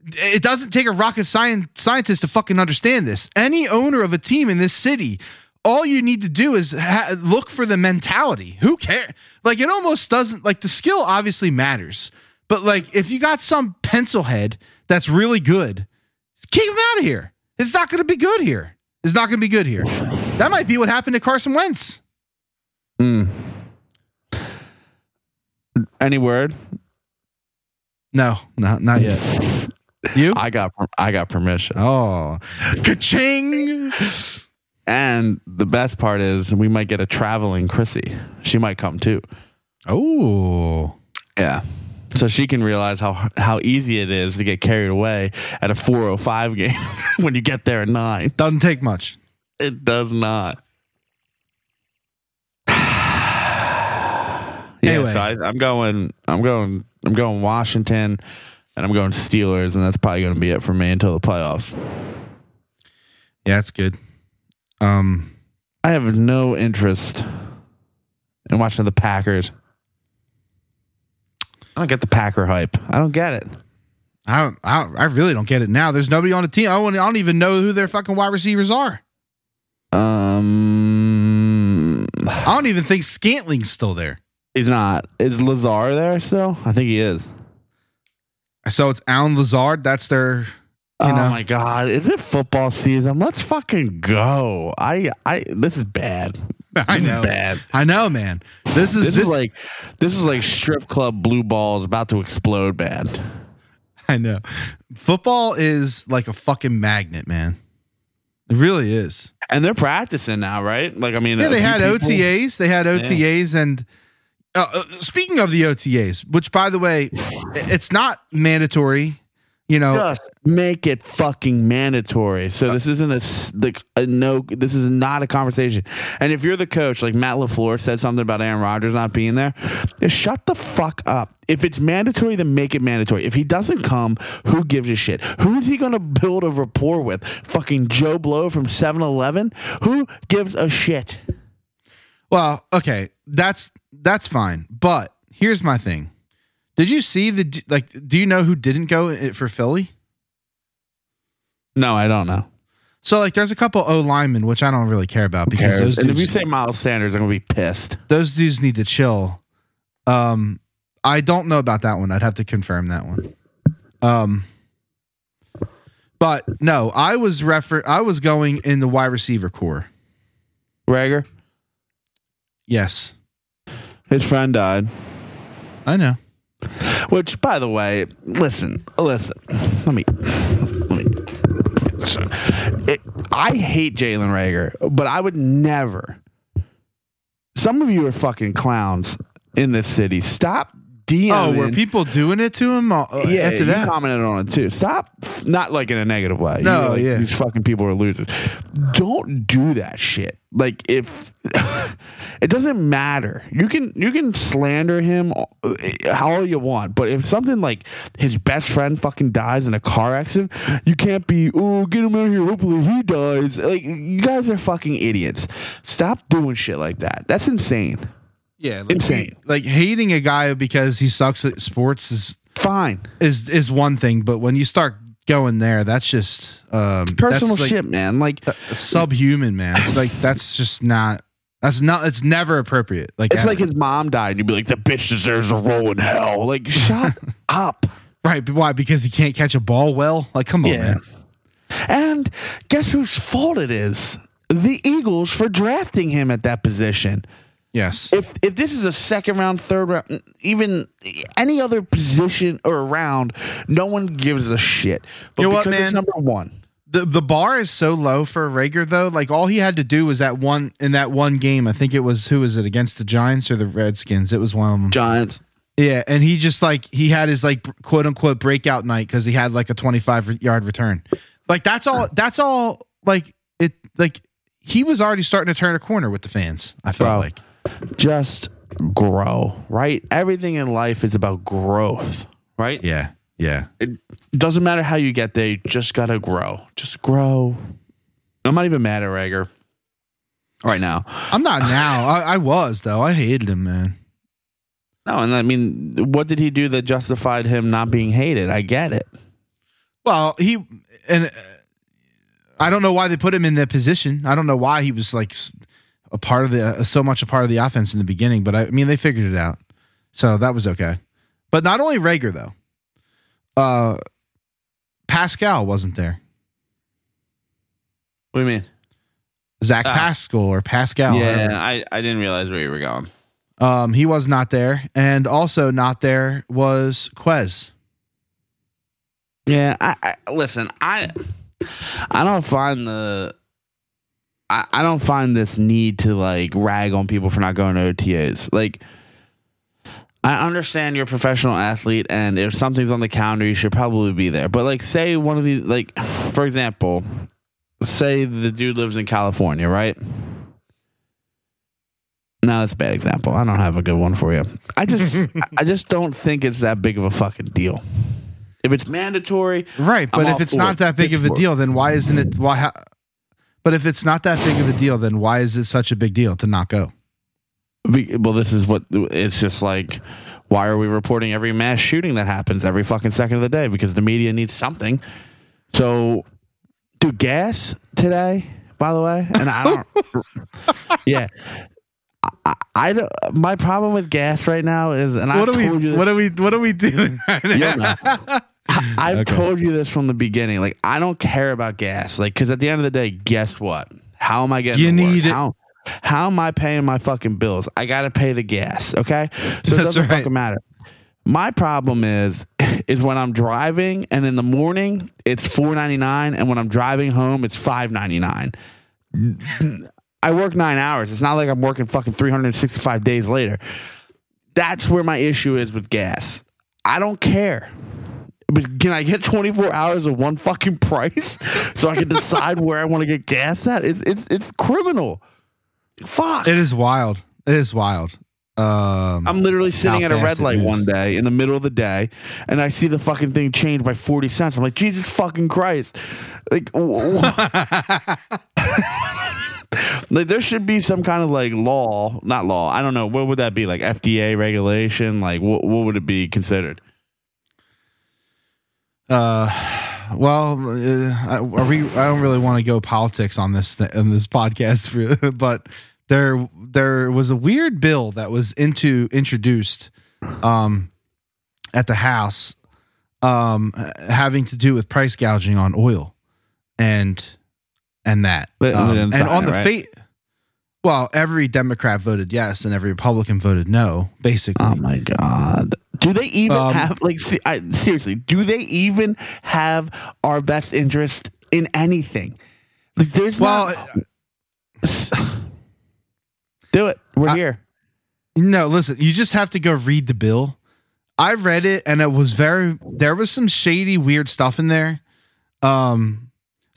It doesn't take a rocket scientist to fucking understand this. Any owner of a team in this city, all you need to do is look for the mentality. Who cares? It almost doesn't. The skill obviously matters, but if you got some pencil head that's really good, keep him out of here. It's not going to be good here. That might be what happened to Carson Wentz. Any word? No, not yet. You? I got permission. Oh, ka-ching! And the best part is we might get a traveling Chrissy. She might come too. Oh, yeah. So she can realize how easy it is to get carried away at a 4:05 game when you get there at 9. Doesn't take much. It does not. Yeah, anyway. So I'm going Washington, and I'm going Steelers, and that's probably going to be it for me until the playoffs. Yeah, that's good. I have no interest in watching the Packers. I don't get the Packer hype. I don't get it. I really don't get it now. There's nobody on the team. I don't even know who their fucking wide receivers are. I don't even think Scantling's still there. He's not. Is Lazard there still? I think he is. So it's Allen Lazard. That's their. Oh my God! Is it football season? Let's fucking go! This is bad. I know, man. This is like strip club blue balls about to explode. Bad. I know. Football is like a fucking magnet, man. It really is. And they're practicing now, right? They had OTAs. And. Speaking of the OTAs, which by the way, it's not mandatory, just make it fucking mandatory. So this isn't this is not a conversation. And if you're the coach, Matt LaFleur said something about Aaron Rodgers not being there, shut the fuck up. If it's mandatory, then make it mandatory. If he doesn't come, who gives a shit? Who is he going to build a rapport with? Fucking Joe Blow from 7-Eleven? Who gives a shit? Well, okay, that's fine. But here's my thing. Did you see the, like, do you know who didn't go for Philly? No, I don't know. So like there's a couple O linemen, which I don't really care about because those dudes, and if you say Miles Sanders, I'm going to be pissed. Those dudes need to chill. I don't know about that one. I'd have to confirm that one. But no, I was going in the wide receiver core. Rager? Yes. His friend died. I know. Which, by the way, listen. Let me listen. I hate Jalen Rager, but I would never. Some of you are fucking clowns in this city. Stop. DMing. Oh, were people doing it to him? Yeah, after that? You commented on it too. Stop, not like in a negative way. No, you know, yeah, these fucking people are losers. Don't do that shit. Like if it doesn't matter, you can slander him however you want. But if something like his best friend fucking dies in a car accident, you can't be get him out here. Hopefully he dies. Like you guys are fucking idiots. Stop doing shit like that. That's insane. Yeah, like, insane. Like hating a guy because he sucks at sports is fine. Is one thing, but when you start going there, that's just personal shit, man. Like subhuman, man. It's like that's it's never appropriate. Like it's ever. Like his mom died, and you'd be like, the bitch deserves a roll in hell. Like shut up. Right? But why? Because he can't catch a ball well. Like come on, man. And guess whose fault it is? The Eagles for drafting him at that position. Yes. If this is a second round, third round, even any other position or round, no one gives a shit. But you know because what, man? It's number one. The bar is so low for Rager though. Like all he had to do was that one game. I think it was against the Giants or the Redskins. It was one of them. Giants. Yeah, and he just like he had his like quote unquote breakout night because he had like a 25-yard return. Like that's all. That's all. Like it. Like he was already starting to turn a corner with the fans. I felt like. Just grow, right? Everything in life is about growth, right? Yeah, yeah. It doesn't matter how you get there. You just got to grow. Just grow. I'm not even mad at Rager right now. I'm not now. I was, though. I hated him, man. No, and I mean, what did he do that justified him not being hated? I get it. Well, I don't know why they put him in that position. I don't know why he was like... so much a part of the offense in the beginning, but I mean, they figured it out. So that was okay. But not only Rager though, Pascal wasn't there. What do you mean? Zach Pascal or Pascal. Yeah. I didn't realize where you were going. He was not there. And also not there was Quez. Yeah. I don't find I don't find this need to like rag on people for not going to OTAs. Like, I understand you're a professional athlete, and if something's on the calendar, you should probably be there. But like, say one of these, like, for example, say the dude lives in California, right? No, that's a bad example. I don't have a good one for you. I just don't think it's that big of a fucking deal. If it's mandatory, right? But if it's not that big of a deal, then why isn't it? But if it's not that big of a deal, then why is it such a big deal to not go? Well, this is what it's just like. Why are we reporting every mass shooting that happens every fucking second of the day? Because the media needs something. So, do gas today, by the way. And I don't. Yeah, I don't. My problem with gas right now is, and what are we doing right now? I've told you this from the beginning. Like, I don't care about gas. Like, because at the end of the day, guess what? How am I getting? You need it. How am I paying my fucking bills? I got to pay the gas. Okay, so it doesn't fucking matter. My problem is when I'm driving, and in the morning it's $4.99, and when I'm driving home it's $5.99. I work 9 hours. It's not like I'm working fucking 365 days later. That's where my issue is with gas. I don't care. But can I get 24 hours of one fucking price so I can decide where I want to get gas at? It's criminal. Fuck. It is wild. I'm literally sitting at a red light one day in the middle of the day, and I see the fucking thing change by 40 cents. I'm like, Jesus fucking Christ. Like, Like, there should be some kind of like law, not law. I don't know. What would that be? Like FDA regulation? Like what would it be considered? I don't really want to go politics on this podcast, but there was a weird bill that was introduced at the House having to do with price gouging on oil and that. Well, every Democrat voted yes and every Republican voted no, basically. Oh my God. Do they even have seriously, do they even have our best interest in anything? Like do it. We're here. No, listen, you just have to go read the bill. I read it and it was there was some shady, weird stuff in there.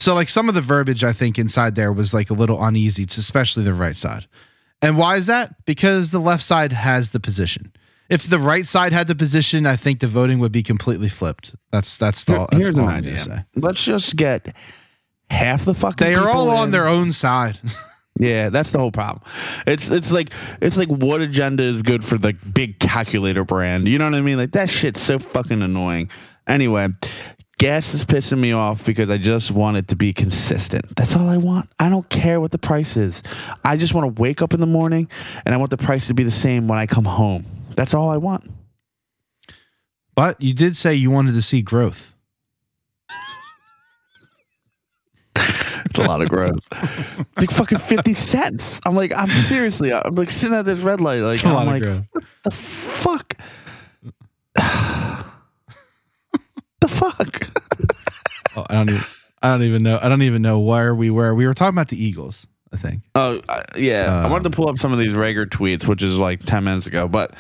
So like some of the verbiage I think inside there was like a little uneasy, especially the right side. And why is that? Because the left side has the position. If the right side had the position, I think the voting would be completely flipped. Here's an idea. Say. Let's just get half the fucking. They are all on their own side. Yeah, that's the whole problem. It's like what agenda is good for the big calculator brand? You know what I mean? Like that shit's so fucking annoying. Anyway, gas is pissing me off because I just want it to be consistent. That's all I want. I don't care what the price is. I just want to wake up in the morning and I want the price to be the same when I come home. That's all I want. But you did say you wanted to see growth. It's a lot of growth. Like fucking 50 cents. I'm like, I'm like sitting at this red light. Like, I'm like, what the fuck? The fuck? Oh, I don't even know. I don't even know where we were. We were talking about the Eagles, I think. Oh, yeah. I wanted to pull up some of these Rager tweets, which is like 10 minutes ago, but.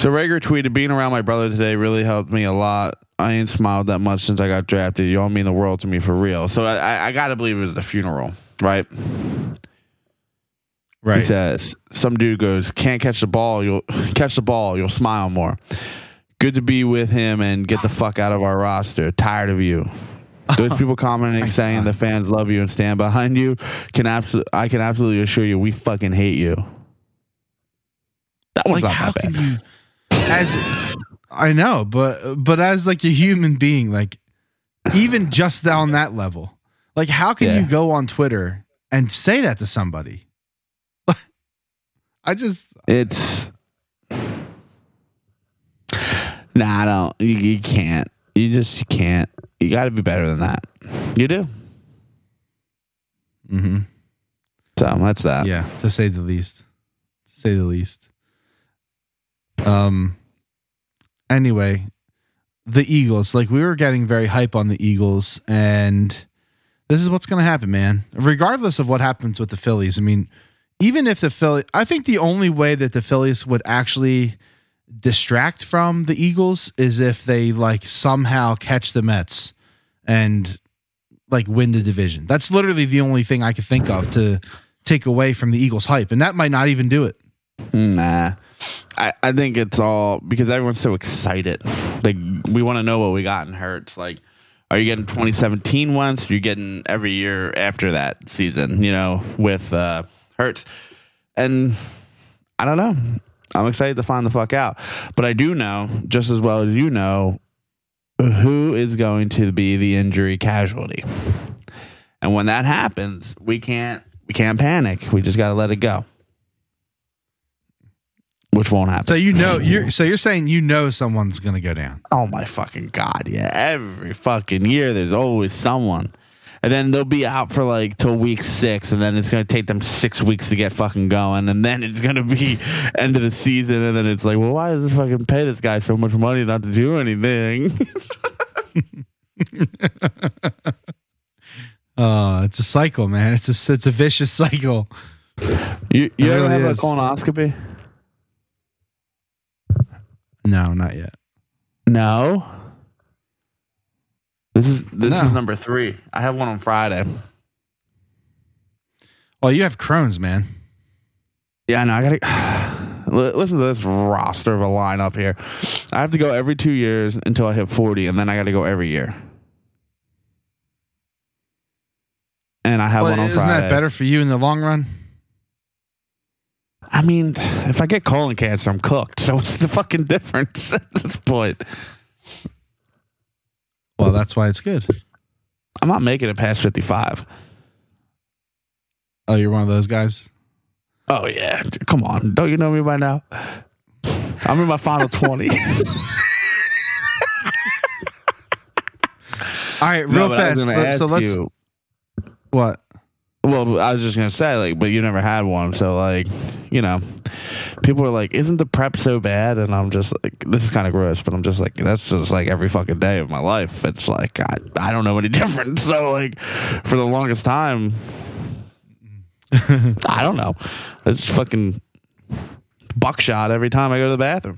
So Rager tweeted, being around my brother today really helped me a lot. I ain't smiled that much since I got drafted. You all mean the world to me for real. So I got to believe it was the funeral, right? Right. He says, some dude goes, can't catch the ball. You'll catch the ball. You'll smile more. Good to be with him and get the fuck out of our roster. Tired of you. Those people commenting saying the fans love you and stand behind you. I can absolutely assure you we fucking hate you. That one's like, not that bad. As I know, but as like a human being, like even just on that level, like how can you go on Twitter and say that to somebody? I don't. You can't. You can't. You got to be better than that. You do. Mm-hmm. So that's that. Yeah, to say the least. To say the least. Anyway, the Eagles, like we were getting very hype on the Eagles and this is what's going to happen, man, regardless of what happens with the Phillies. I mean, even if I think the only way that the Phillies would actually distract from the Eagles is if they like somehow catch the Mets and like win the division. That's literally the only thing I could think of to take away from the Eagles hype. And that might not even do it. Nah, I think it's all because everyone's so excited. Like we want to know what we got in Hurts. Like, are you getting 2017 once? You're getting every year after that season, you know, with Hurts. And I don't know. I'm excited to find the fuck out. But I do know just as well as you know who is going to be the injury casualty. And when that happens, we can't panic. We just got to let it go. Which won't happen. So you're saying someone's gonna go down. Oh my fucking God! Yeah, every fucking year there's always someone, and then they'll be out for like till week 6, and then it's gonna take them 6 weeks to get fucking going, and then it's gonna be end of the season, and then it's like, well, why does this fucking pay this guy so much money not to do anything? It's a cycle, man. It's a vicious cycle. You ever have a colonoscopy? No, not yet. No. This is number 3. I have one on Friday. Well, you have Crohn's, man. Yeah, I know. I gotta listen to this roster of a lineup here. I have to go every 2 years until I hit 40, and then I got to go every year. and I have one on Friday. Isn't that better for you in the long run? I mean, if I get colon cancer, I'm cooked. So what's the fucking difference at this point? Well, that's why it's good. I'm not making it past 55. Oh, you're one of those guys? Oh, yeah. Come on. Don't you know me by now? I'm in my final 20. All right, real fast. So let's. What? Well, I was just going to say, but you never had one. So, people are like, isn't the prep so bad? And I'm just like, this is kind of gross, but I'm just like, that's just like every fucking day of my life. It's like, I don't know any different. So, for the longest time, I don't know. It's fucking buckshot every time I go to the bathroom.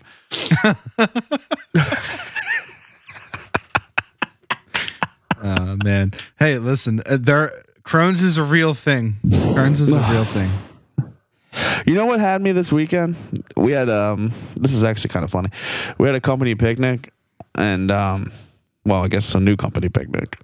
Oh, man. Hey, listen, Crohn's is a real thing. Crohn's is a real thing. You know what had me this weekend? We had, this is actually kind of funny. We had a company picnic and, I guess a new company picnic.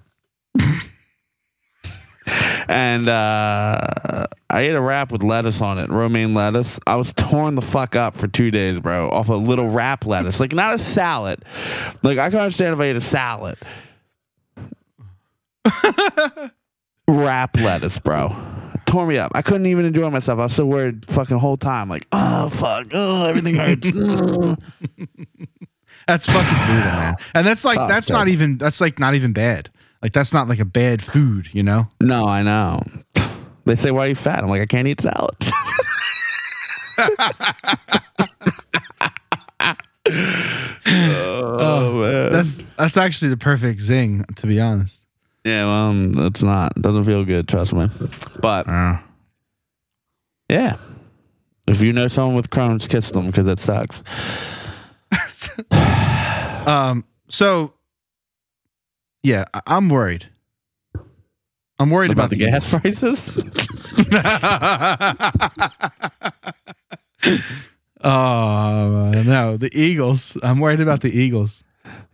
And I ate a wrap with lettuce on it, romaine lettuce. I was torn the fuck up for 2 days, bro, off a little wrap lettuce. Not a salad. I can understand if I ate a salad. Wrap lettuce, bro. Tore me up. I couldn't even enjoy myself. I was so worried fucking whole time. Oh, fuck. Oh, everything hurts. That's fucking brutal, man. And not even bad. That's not a bad food, you know? No, I know. They say, why are you fat? I'm like, I can't eat salads. Oh, man. That's actually the perfect zing, to be honest. Yeah, well, it's not. It doesn't feel good, trust me. But, yeah. If you know someone with Crohn's, kiss them because it sucks. So, yeah, I'm worried. I'm worried about the gas prices. Oh, no, the Eagles. I'm worried about the Eagles.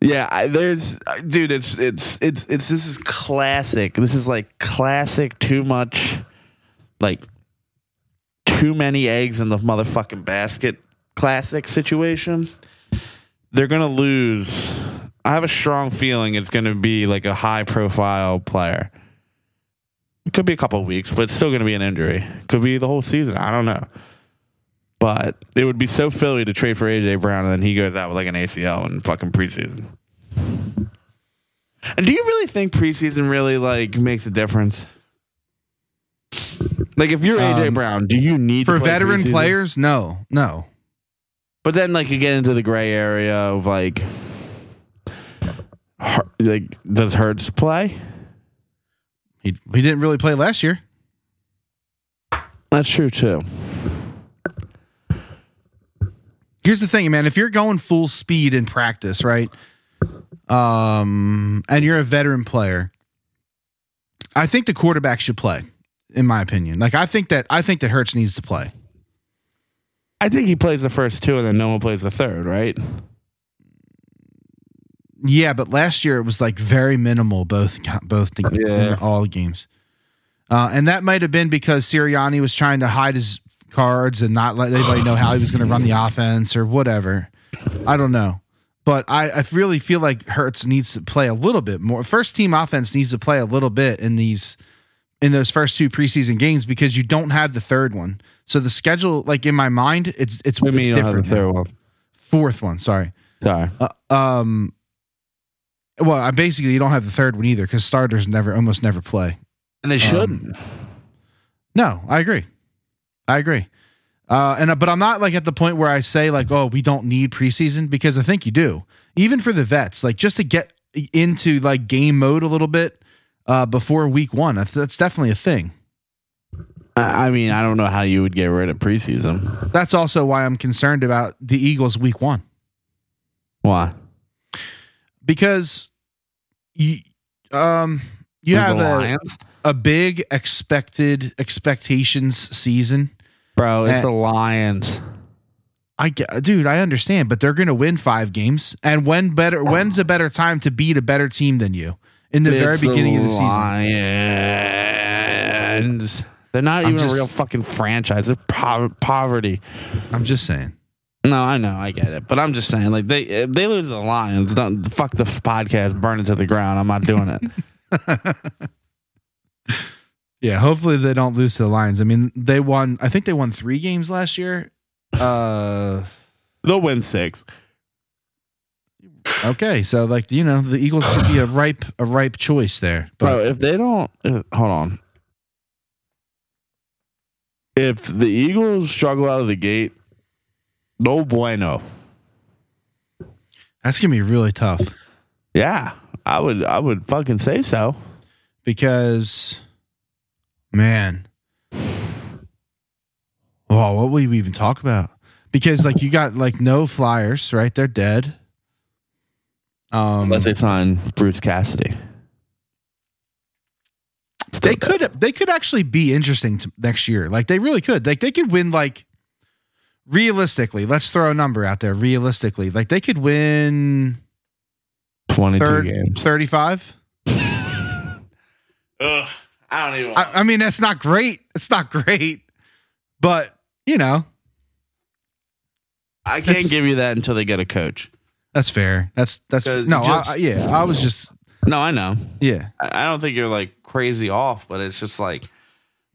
Yeah, this is classic. This is classic too much, too many eggs in the motherfucking basket classic situation. They're going to lose. I have a strong feeling it's going to be a high profile player. It could be a couple of weeks, but it's still going to be an injury. Could be the whole season. I don't know. But it would be so Philly to trade for AJ Brown and then he goes out with an ACL in fucking preseason. And do you really think preseason really makes a difference? If you're AJ Brown, do you need for to play veteran preseason? Players? No. But then you get into the gray area of does Hurts play? He didn't really play last year. That's true too. Here's the thing, man. If you're going full speed in practice, right? And you're a veteran player, I think the quarterback should play, in my opinion. I think that Hurts needs to play. I think he plays the first two and then no one plays the third, right? Yeah, but last year it was very minimal both in all games. And that might have been because Sirianni was trying to hide his cards and not let anybody know how he was going to run the offense or whatever. I don't know, but I really feel like Hurts needs to play a little bit more. First team offense needs to play a little bit in those first two preseason games because you don't have the third one. So the schedule, in my mind, it's different. Fourth one, sorry. Basically you don't have the third one either because starters almost never play, and they shouldn't. No, I agree. But I'm not at the point where I say we don't need preseason because I think you do, even for the vets, just to get into game mode a little bit before week one. That's definitely a thing. I mean, I don't know how you would get rid of preseason. That's also why I'm concerned about the Eagles week one. Why? Because you have the Lions? A big expectations season. Bro, it's the Lions. I understand, but they're going to win 5 games. And when's a better time to beat a better team than you in the very beginning of the season? Lions. They're not a real fucking franchise. They're poverty. I'm just saying. No, I know. I get it. But I'm just saying, like, if they lose to the Lions, don't fuck the podcast, burn it to the ground. I'm not doing it. Yeah, hopefully they don't lose to the Lions. I mean, they won. I think they won 3 games last year. They'll win 6. Okay, so like the Eagles could be a ripe choice there. But bro, if they don't, hold on. If the Eagles struggle out of the gate, no bueno. That's gonna be really tough. Yeah, I would fucking say so. Because, man, oh, what will you even talk about? Because like you got like no Flyers, right? They're dead. Unless they sign Bruce Cassidy. Still they could actually be interesting next year. Like they really could. Like they could win, like realistically, let's throw a number out there. Realistically, like they could win 22 games. 35. Ugh, I don't even want I mean, that's not great. It's not great. But, I can't give you that until they get a coach. That's fair. That's no, just, I was just no, I know. Yeah, I don't think you're like crazy off, but it's just like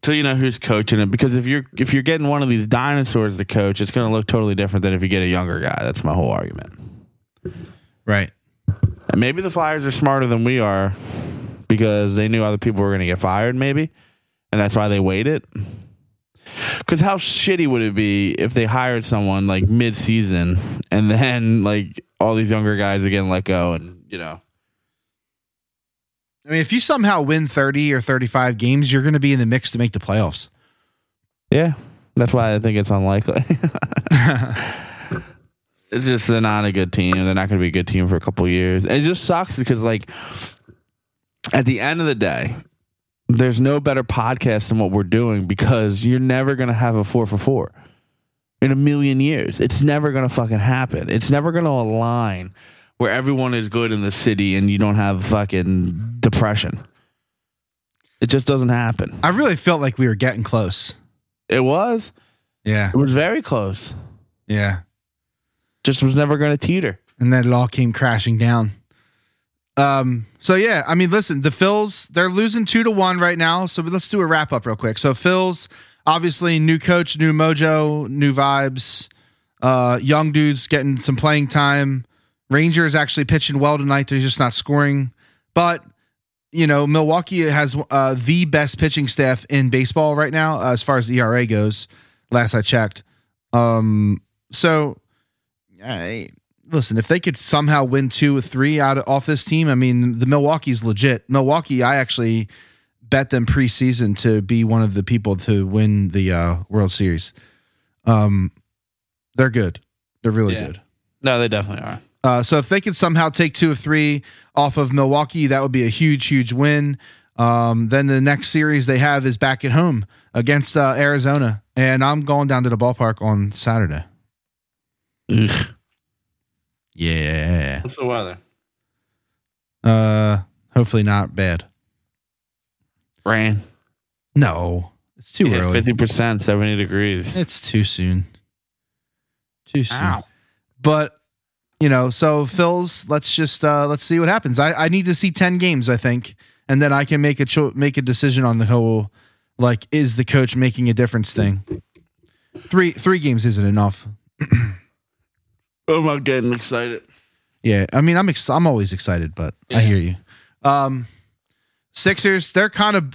till who's coaching it. Because if you're getting one of these dinosaurs to coach, it's going to look totally different than if you get a younger guy. That's my whole argument, right? And maybe the Flyers are smarter than we are because they knew other people were going to get fired, maybe, and that's why they waited. Because how shitty would it be if they hired someone like mid-season and then like all these younger guys are getting let go and I mean, if you somehow win 30 or 35 games, you're going to be in the mix to make the playoffs. Yeah, that's why I think it's unlikely. It's just they're not a good team. They're not going to be a good team for a couple years. It just sucks because like at the end of the day, there's no better podcast than what we're doing because you're never going to have a 4-for-4 in a million years. It's never going to fucking happen. It's never going to align where everyone is good in the city and you don't have fucking depression. It just doesn't happen. I really felt like we were getting close. It was. Yeah. It was very close. Yeah. Just was never going to teeter. And then it all came crashing down. So yeah, I mean, listen, the Phils, they're losing 2-1 right now. So let's do a wrap up real quick. So Phils, obviously new coach, new mojo, new vibes, young dudes getting some playing time. Rangers actually pitching well tonight. They're just not scoring, but Milwaukee has, the best pitching staff in baseball right now, as far as the ERA goes. Last I checked. Listen, if they could somehow win 2 or 3 off this team, I mean, the Milwaukee's legit. Milwaukee, I actually bet them preseason to be one of the people to win the World Series. They're good. They're really good. No, they definitely are. So if they could somehow take 2 or 3 off of Milwaukee, that would be a huge, huge win. Then the next series they have is back at home against Arizona, and I'm going down to the ballpark on Saturday. Ugh. Yeah. What's the weather? Hopefully not bad. Rain? No, it's too early. 50%, 70 degrees. It's too soon. Too soon. Ow. But so Phils, let's just let's see what happens. I need to see 10 games, I think, and then I can make a decision on the whole like is the coach making a difference thing. Three games isn't enough. Oh, I'm getting excited. Yeah, I mean, I'm always excited, but yeah. I hear you. Sixers, they're kind of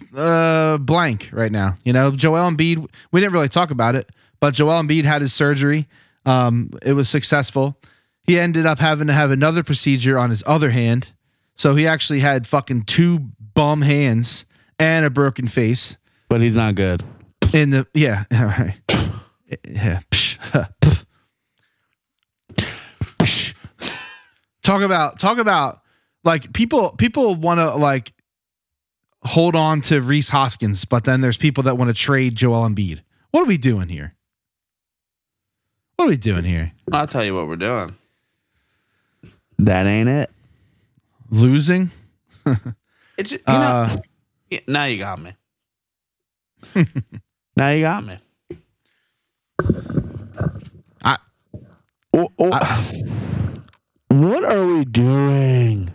blank right now. Joel Embiid, we didn't really talk about it, but Joel Embiid had his surgery. It was successful. He ended up having to have another procedure on his other hand. So he actually had fucking 2 bum hands and a broken face. But he's not good. All right. Yeah. Talk about like people want to like hold on to Rhys Hoskins, but then there's people that want to trade Joel Embiid. What are we doing here? I'll tell you what we're doing. That ain't it. Losing. Now you got me. Now you got me. What are we doing?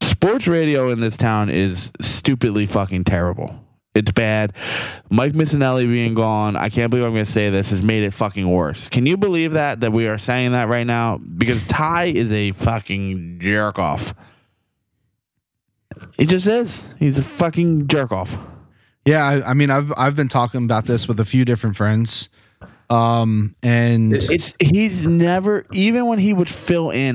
Sports radio in this town is stupidly fucking terrible. It's bad. Mike Missinelli being gone, I can't believe I'm going to say this, has made it fucking worse. Can you believe that we are saying that right now? Because Ty is a fucking jerk off. It just is. He's a fucking jerk off. Yeah, I mean, I've been talking about this with a few different friends, and he's never, even when he would fill in.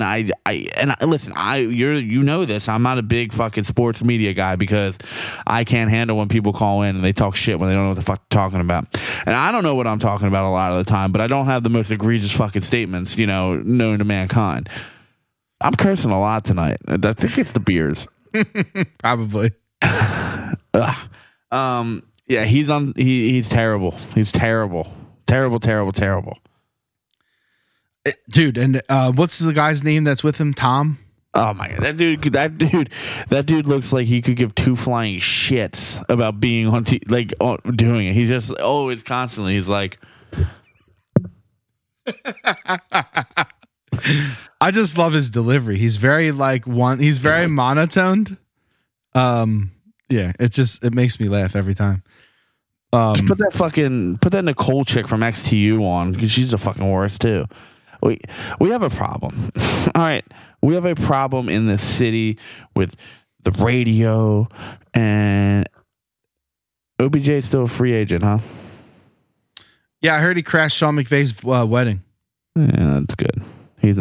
You know this. I'm not a big fucking sports media guy because I can't handle when people call in and they talk shit when they don't know what the fuck they're talking about. And I don't know what I'm talking about a lot of the time, but I don't have the most egregious fucking statements, you know, known to mankind. I'm cursing a lot tonight. I think it's the beers, probably. Ugh. Yeah, he's terrible. He's terrible. Terrible, terrible, terrible. Dude, and what's the guy's name that's with him? Tom? Oh my god. That dude looks like he could give two flying shits about being on doing it. He's just always constantly, he's like I just love his delivery. He's very he's very monotoned. Yeah, it makes me laugh every time. Just put that Nicole chick from XTU on, because she's the fucking worst too. We have a problem. All right, we have a problem in this city with the radio, and OBJ is still a free agent, huh? Yeah, I heard he crashed Sean McVay's wedding. Yeah, that's good. He's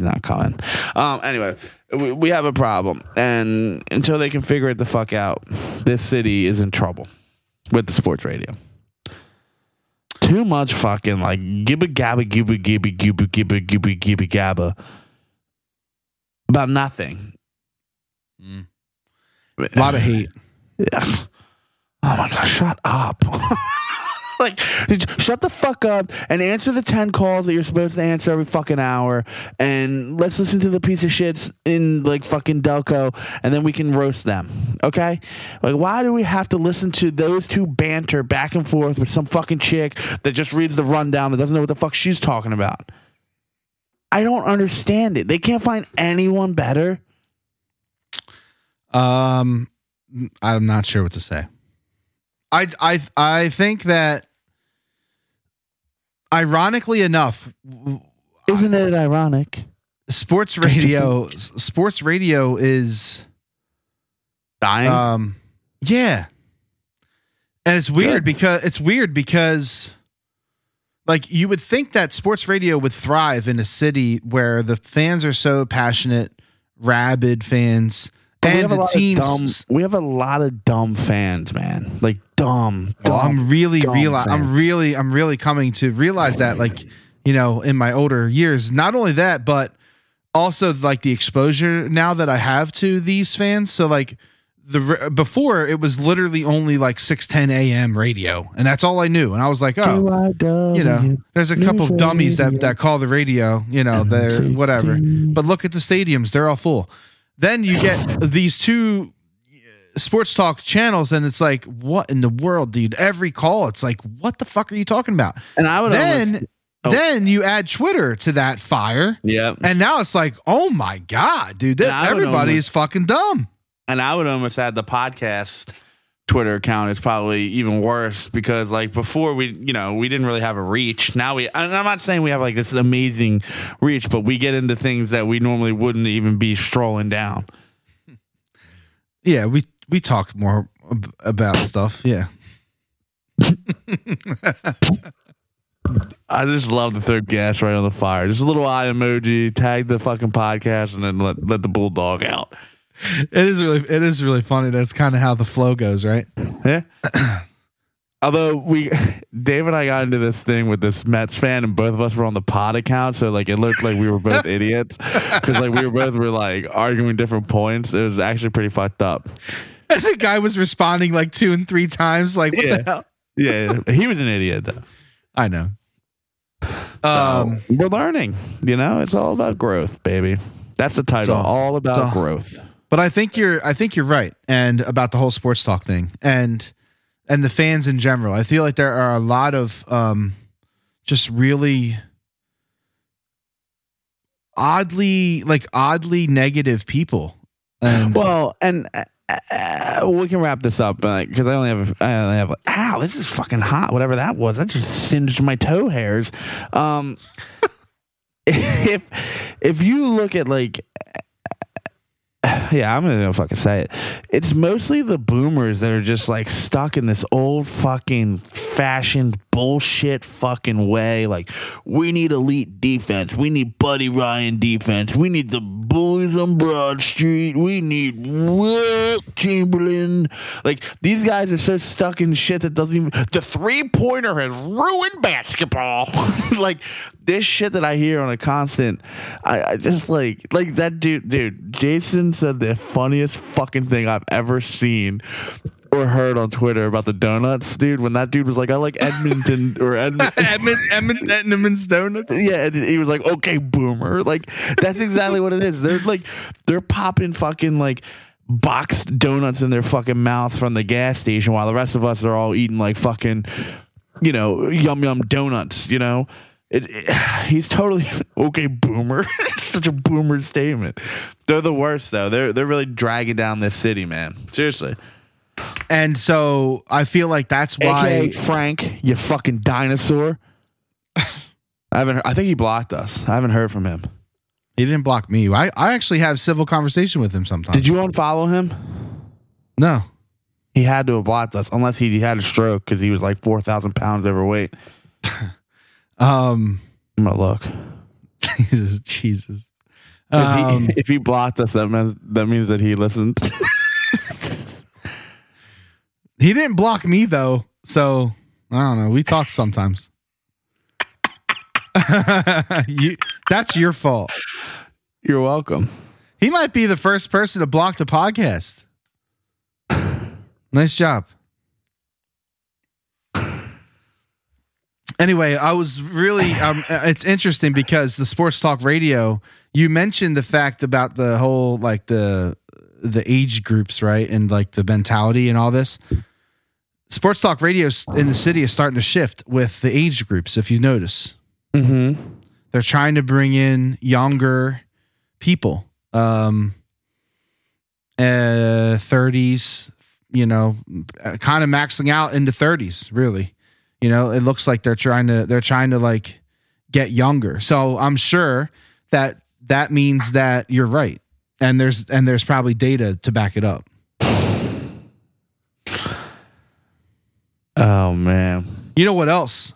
not coming. Anyway, we have a problem, and until they can figure it the fuck out, this city is in trouble with the sports radio. Too much fucking like gibba gabba gibba gibba gibba gibba gibba gibba gabba about nothing. A lot of hate. Yes. Oh my god! Shut up. Like, shut the fuck up and answer the 10 calls that you're supposed to answer every fucking hour, and let's listen to the piece of shits in like fucking Delco, and then we can roast them. Okay? Like, why do we have to listen to those two banter back and forth with some fucking chick that just reads the rundown that doesn't know what the fuck she's talking about? I don't understand it. They can't find anyone better. I'm not sure what to say. I think that, ironically enough, isn't it ironic? Sports radio is dying. Yeah, and it's weird. Good. Because it's weird because, like, you would think that sports radio would thrive in a city where the fans are so passionate, rabid fans. But and the teams, we have a lot of dumb fans, man. Like dumb. I'm really coming to realize that, like, you know, in my older years. Not only that, but also like the exposure now that I have to these fans. So like before it was literally only like 6:10 a.m. radio, and that's all I knew. And I was like, oh, you know, there's a couple of dummies that call the radio. You know, they're whatever. But look at the stadiums; they're all full. Then you get these two sports talk channels, and it's like, what in the world, dude? Every call, it's like, what the fuck are you talking about? And I would then you add Twitter to that fire, yeah. And now it's like, oh my god, dude, everybody is fucking dumb. And I would almost add the podcast Twitter account is probably even worse, because like before we didn't really have a reach. Now and I'm not saying we have like this amazing reach, but we get into things that we normally wouldn't even be strolling down. Yeah. We talk more about stuff. Yeah. I just love the third gas right on the fire. Just a little eye emoji, tag the fucking podcast, and then let the bulldog out. It is really funny. That's kind of how the flow goes, right? Yeah. Although Dave and I got into this thing with this Mets fan, and both of us were on the pod account, so like it looked like we were both idiots, because like we were like arguing different points. It was actually pretty fucked up. And the guy was responding like 2 and 3 times, like, what the hell? Yeah, he was an idiot though. I know. So we're learning. You know, it's all about growth, baby. That's the title. All about growth. But I think you're right, and about the whole sports talk thing, and the fans in general. I feel like there are a lot of just really oddly negative people. We can wrap this up because I only have. Ow, this is fucking hot. Whatever that was, that just singed my toe hairs. If you look at like. Yeah, I'm going to fucking say it. It's mostly the boomers that are just like stuck in this old fucking fashioned bullshit fucking way. Like, we need elite defense. We need Buddy Ryan defense. We need the bullies on Broad Street. We need Wilt Chamberlain. Like, these guys are so stuck in shit that doesn't even. The three-pointer has ruined basketball. Like, this shit that I hear on a constant, I just like that dude, Jason said the funniest fucking thing I've ever seen or heard on Twitter about the donuts, dude. When that dude was like, I like Edmonton or Edmonton's donuts. Yeah. And he was like, okay, boomer. Like, that's exactly what it is. They're popping fucking like boxed donuts in their fucking mouth from the gas station while the rest of us are all eating like fucking, you know, yum, yum donuts, you know? He's totally okay, boomer. It's such a boomer statement. They're the worst, though. They're really dragging down this city, man. Seriously. And so I feel like that's why AKA Frank, you fucking dinosaur. I think he blocked us. I haven't heard from him. He didn't block me. I actually have civil conversation with him sometimes. Did you unfollow him? No. He had to have blocked us unless he had a stroke because he was like 4,000 pounds overweight. I'm gonna look. Jesus. If he blocked us, that means that he listened. He didn't block me though, so I don't know. We talk sometimes. That's your fault. You're welcome. He might be the first person to block the podcast. Nice job. Anyway, I was really, it's interesting because the Sports Talk Radio, you mentioned the fact about the whole, like the age groups, right? And like the mentality and all this. Sports Talk Radio in the city is starting to shift with the age groups. If you notice, They're trying to bring in younger people, 30s, you know, kind of maxing out into 30s, really. You know, it looks like they're trying to like get younger. So I'm sure that means that you're right. And there's probably data to back it up. Oh man. You know what else?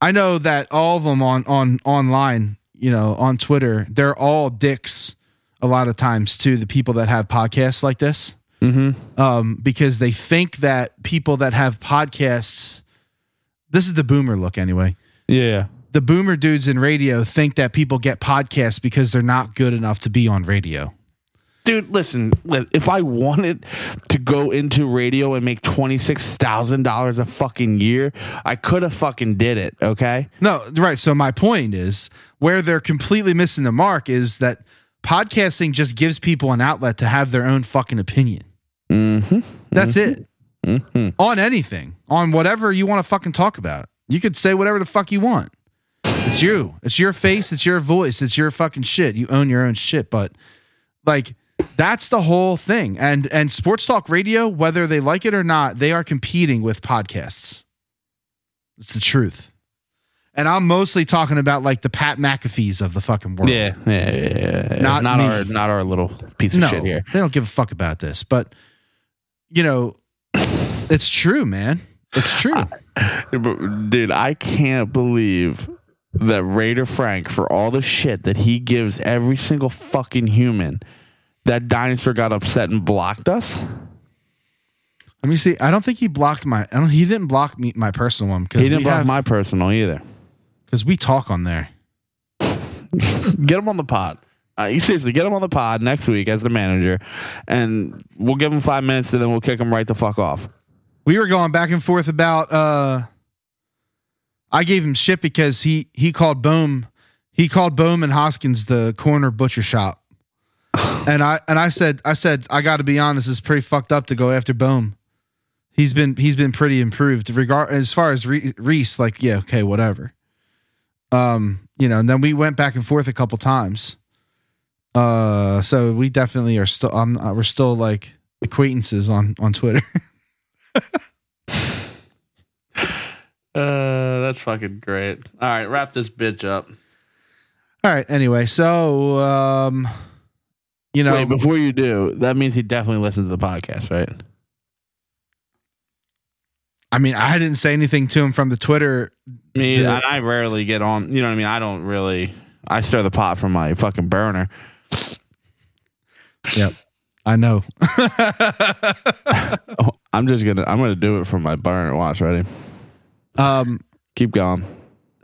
I know that all of them on online, you know, on Twitter, they're all dicks a lot of times to the people that have podcasts like this. Mm-hmm. Because they think that people that have podcasts, this is the boomer look anyway. Yeah. The boomer dudes in radio think that people get podcasts because they're not good enough to be on radio. Dude, listen, if I wanted to go into radio and make $26,000 a fucking year, I could have fucking did it. Okay. No, right. So my point is where they're completely missing the mark is that podcasting just gives people an outlet to have their own fucking opinion. Mm-hmm. That's it. Mm-hmm. On anything, on whatever you want to fucking talk about. You could say whatever the fuck you want. It's you. It's your face. It's your voice. It's your fucking shit. You own your own shit. But like, that's the whole thing. And Sports Talk Radio, whether they like it or not, they are competing with podcasts. It's the truth. And I'm mostly talking about like the Pat McAfees of the fucking world. Yeah. Not our little piece of shit here. They don't give a fuck about this. But you know. It's true, man. It's true. Dude, I can't believe that Raider Frank, for all the shit that he gives every single fucking human, that dinosaur got upset and blocked us. Let me see. I don't think he blocked my... he didn't block me, my personal one. He didn't block my personal either. Because we talk on there. Get him on the pod. You seriously get him on the pod next week as the manager, and we'll give him 5 minutes, and then we'll kick him right the fuck off. We were going back and forth about. I gave him shit because he called Bohm and Hoskins the corner butcher shop, And I said I got to be honest, it's pretty fucked up to go after Bohm. He's been pretty improved as far as Rhys. Like, yeah, okay, whatever. And then we went back and forth a couple times. So we definitely are still. We're still like acquaintances on Twitter. That's fucking great. All right, wrap this bitch up. All right. Anyway, so Wait, before you do, that means he definitely listens to the podcast, right? I mean, I didn't say anything to him from the Twitter. I rarely get on. You know what I mean? I stir the pot from my fucking burner. Yep. I know. I'm gonna do it from my burner. Watch, ready? Keep going.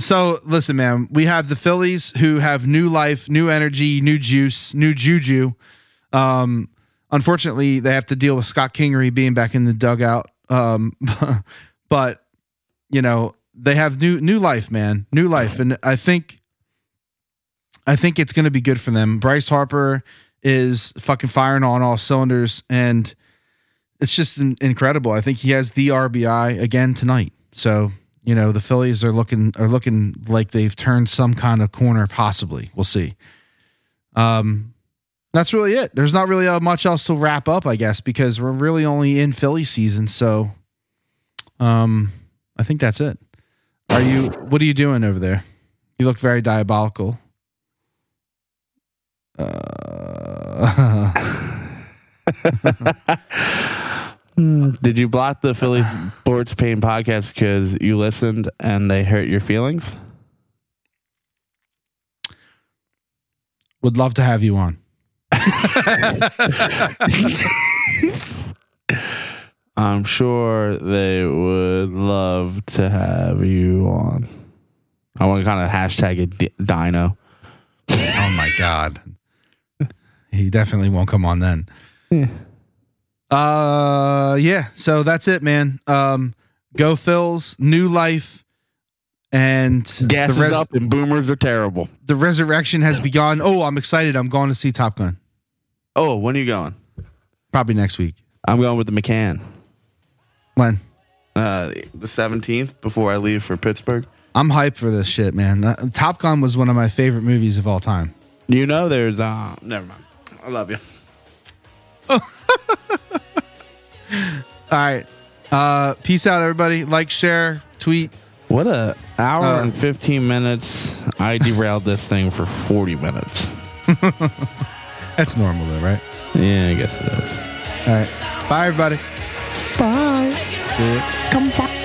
So listen, man, we have the Phillies who have new life, new energy, new juice, new juju. Unfortunately they have to deal with Scott Kingery being back in the dugout. But they have new life, man, new life. And I think it's going to be good for them. Bryce Harper is fucking firing on all cylinders and it's just incredible. I think he has the RBI again tonight. So, the Phillies are looking like they've turned some kind of corner, possibly. We'll see. That's really it. There's not really much else to wrap up, I guess, because we're really only in Philly season. So, I think that's it. What are you doing over there? You look very diabolical. Did you block the Philly Sports Pain podcast because you listened and they hurt your feelings? Would love to have you on. I'm sure they would love to have you on. I want to kind of hashtag it Dino. Oh my God. He definitely won't come on then. Yeah. So that's it, man. Go Phils, new life, and gas is up and boomers are terrible. The resurrection has begun. Oh, I'm excited. I'm going to see Top Gun. Oh, when are you going? Probably next week. I'm going with the McCann. When? The 17th before I leave for Pittsburgh. I'm hyped for this shit, man. Top Gun was one of my favorite movies of all time. There's never mind. I love you. All right. Peace out, everybody. Like, share, tweet. What a hour and 15 minutes. I derailed this thing for 40 minutes. That's normal though, right? Yeah, I guess it is. All right. Bye, everybody. Bye. See you. Come back.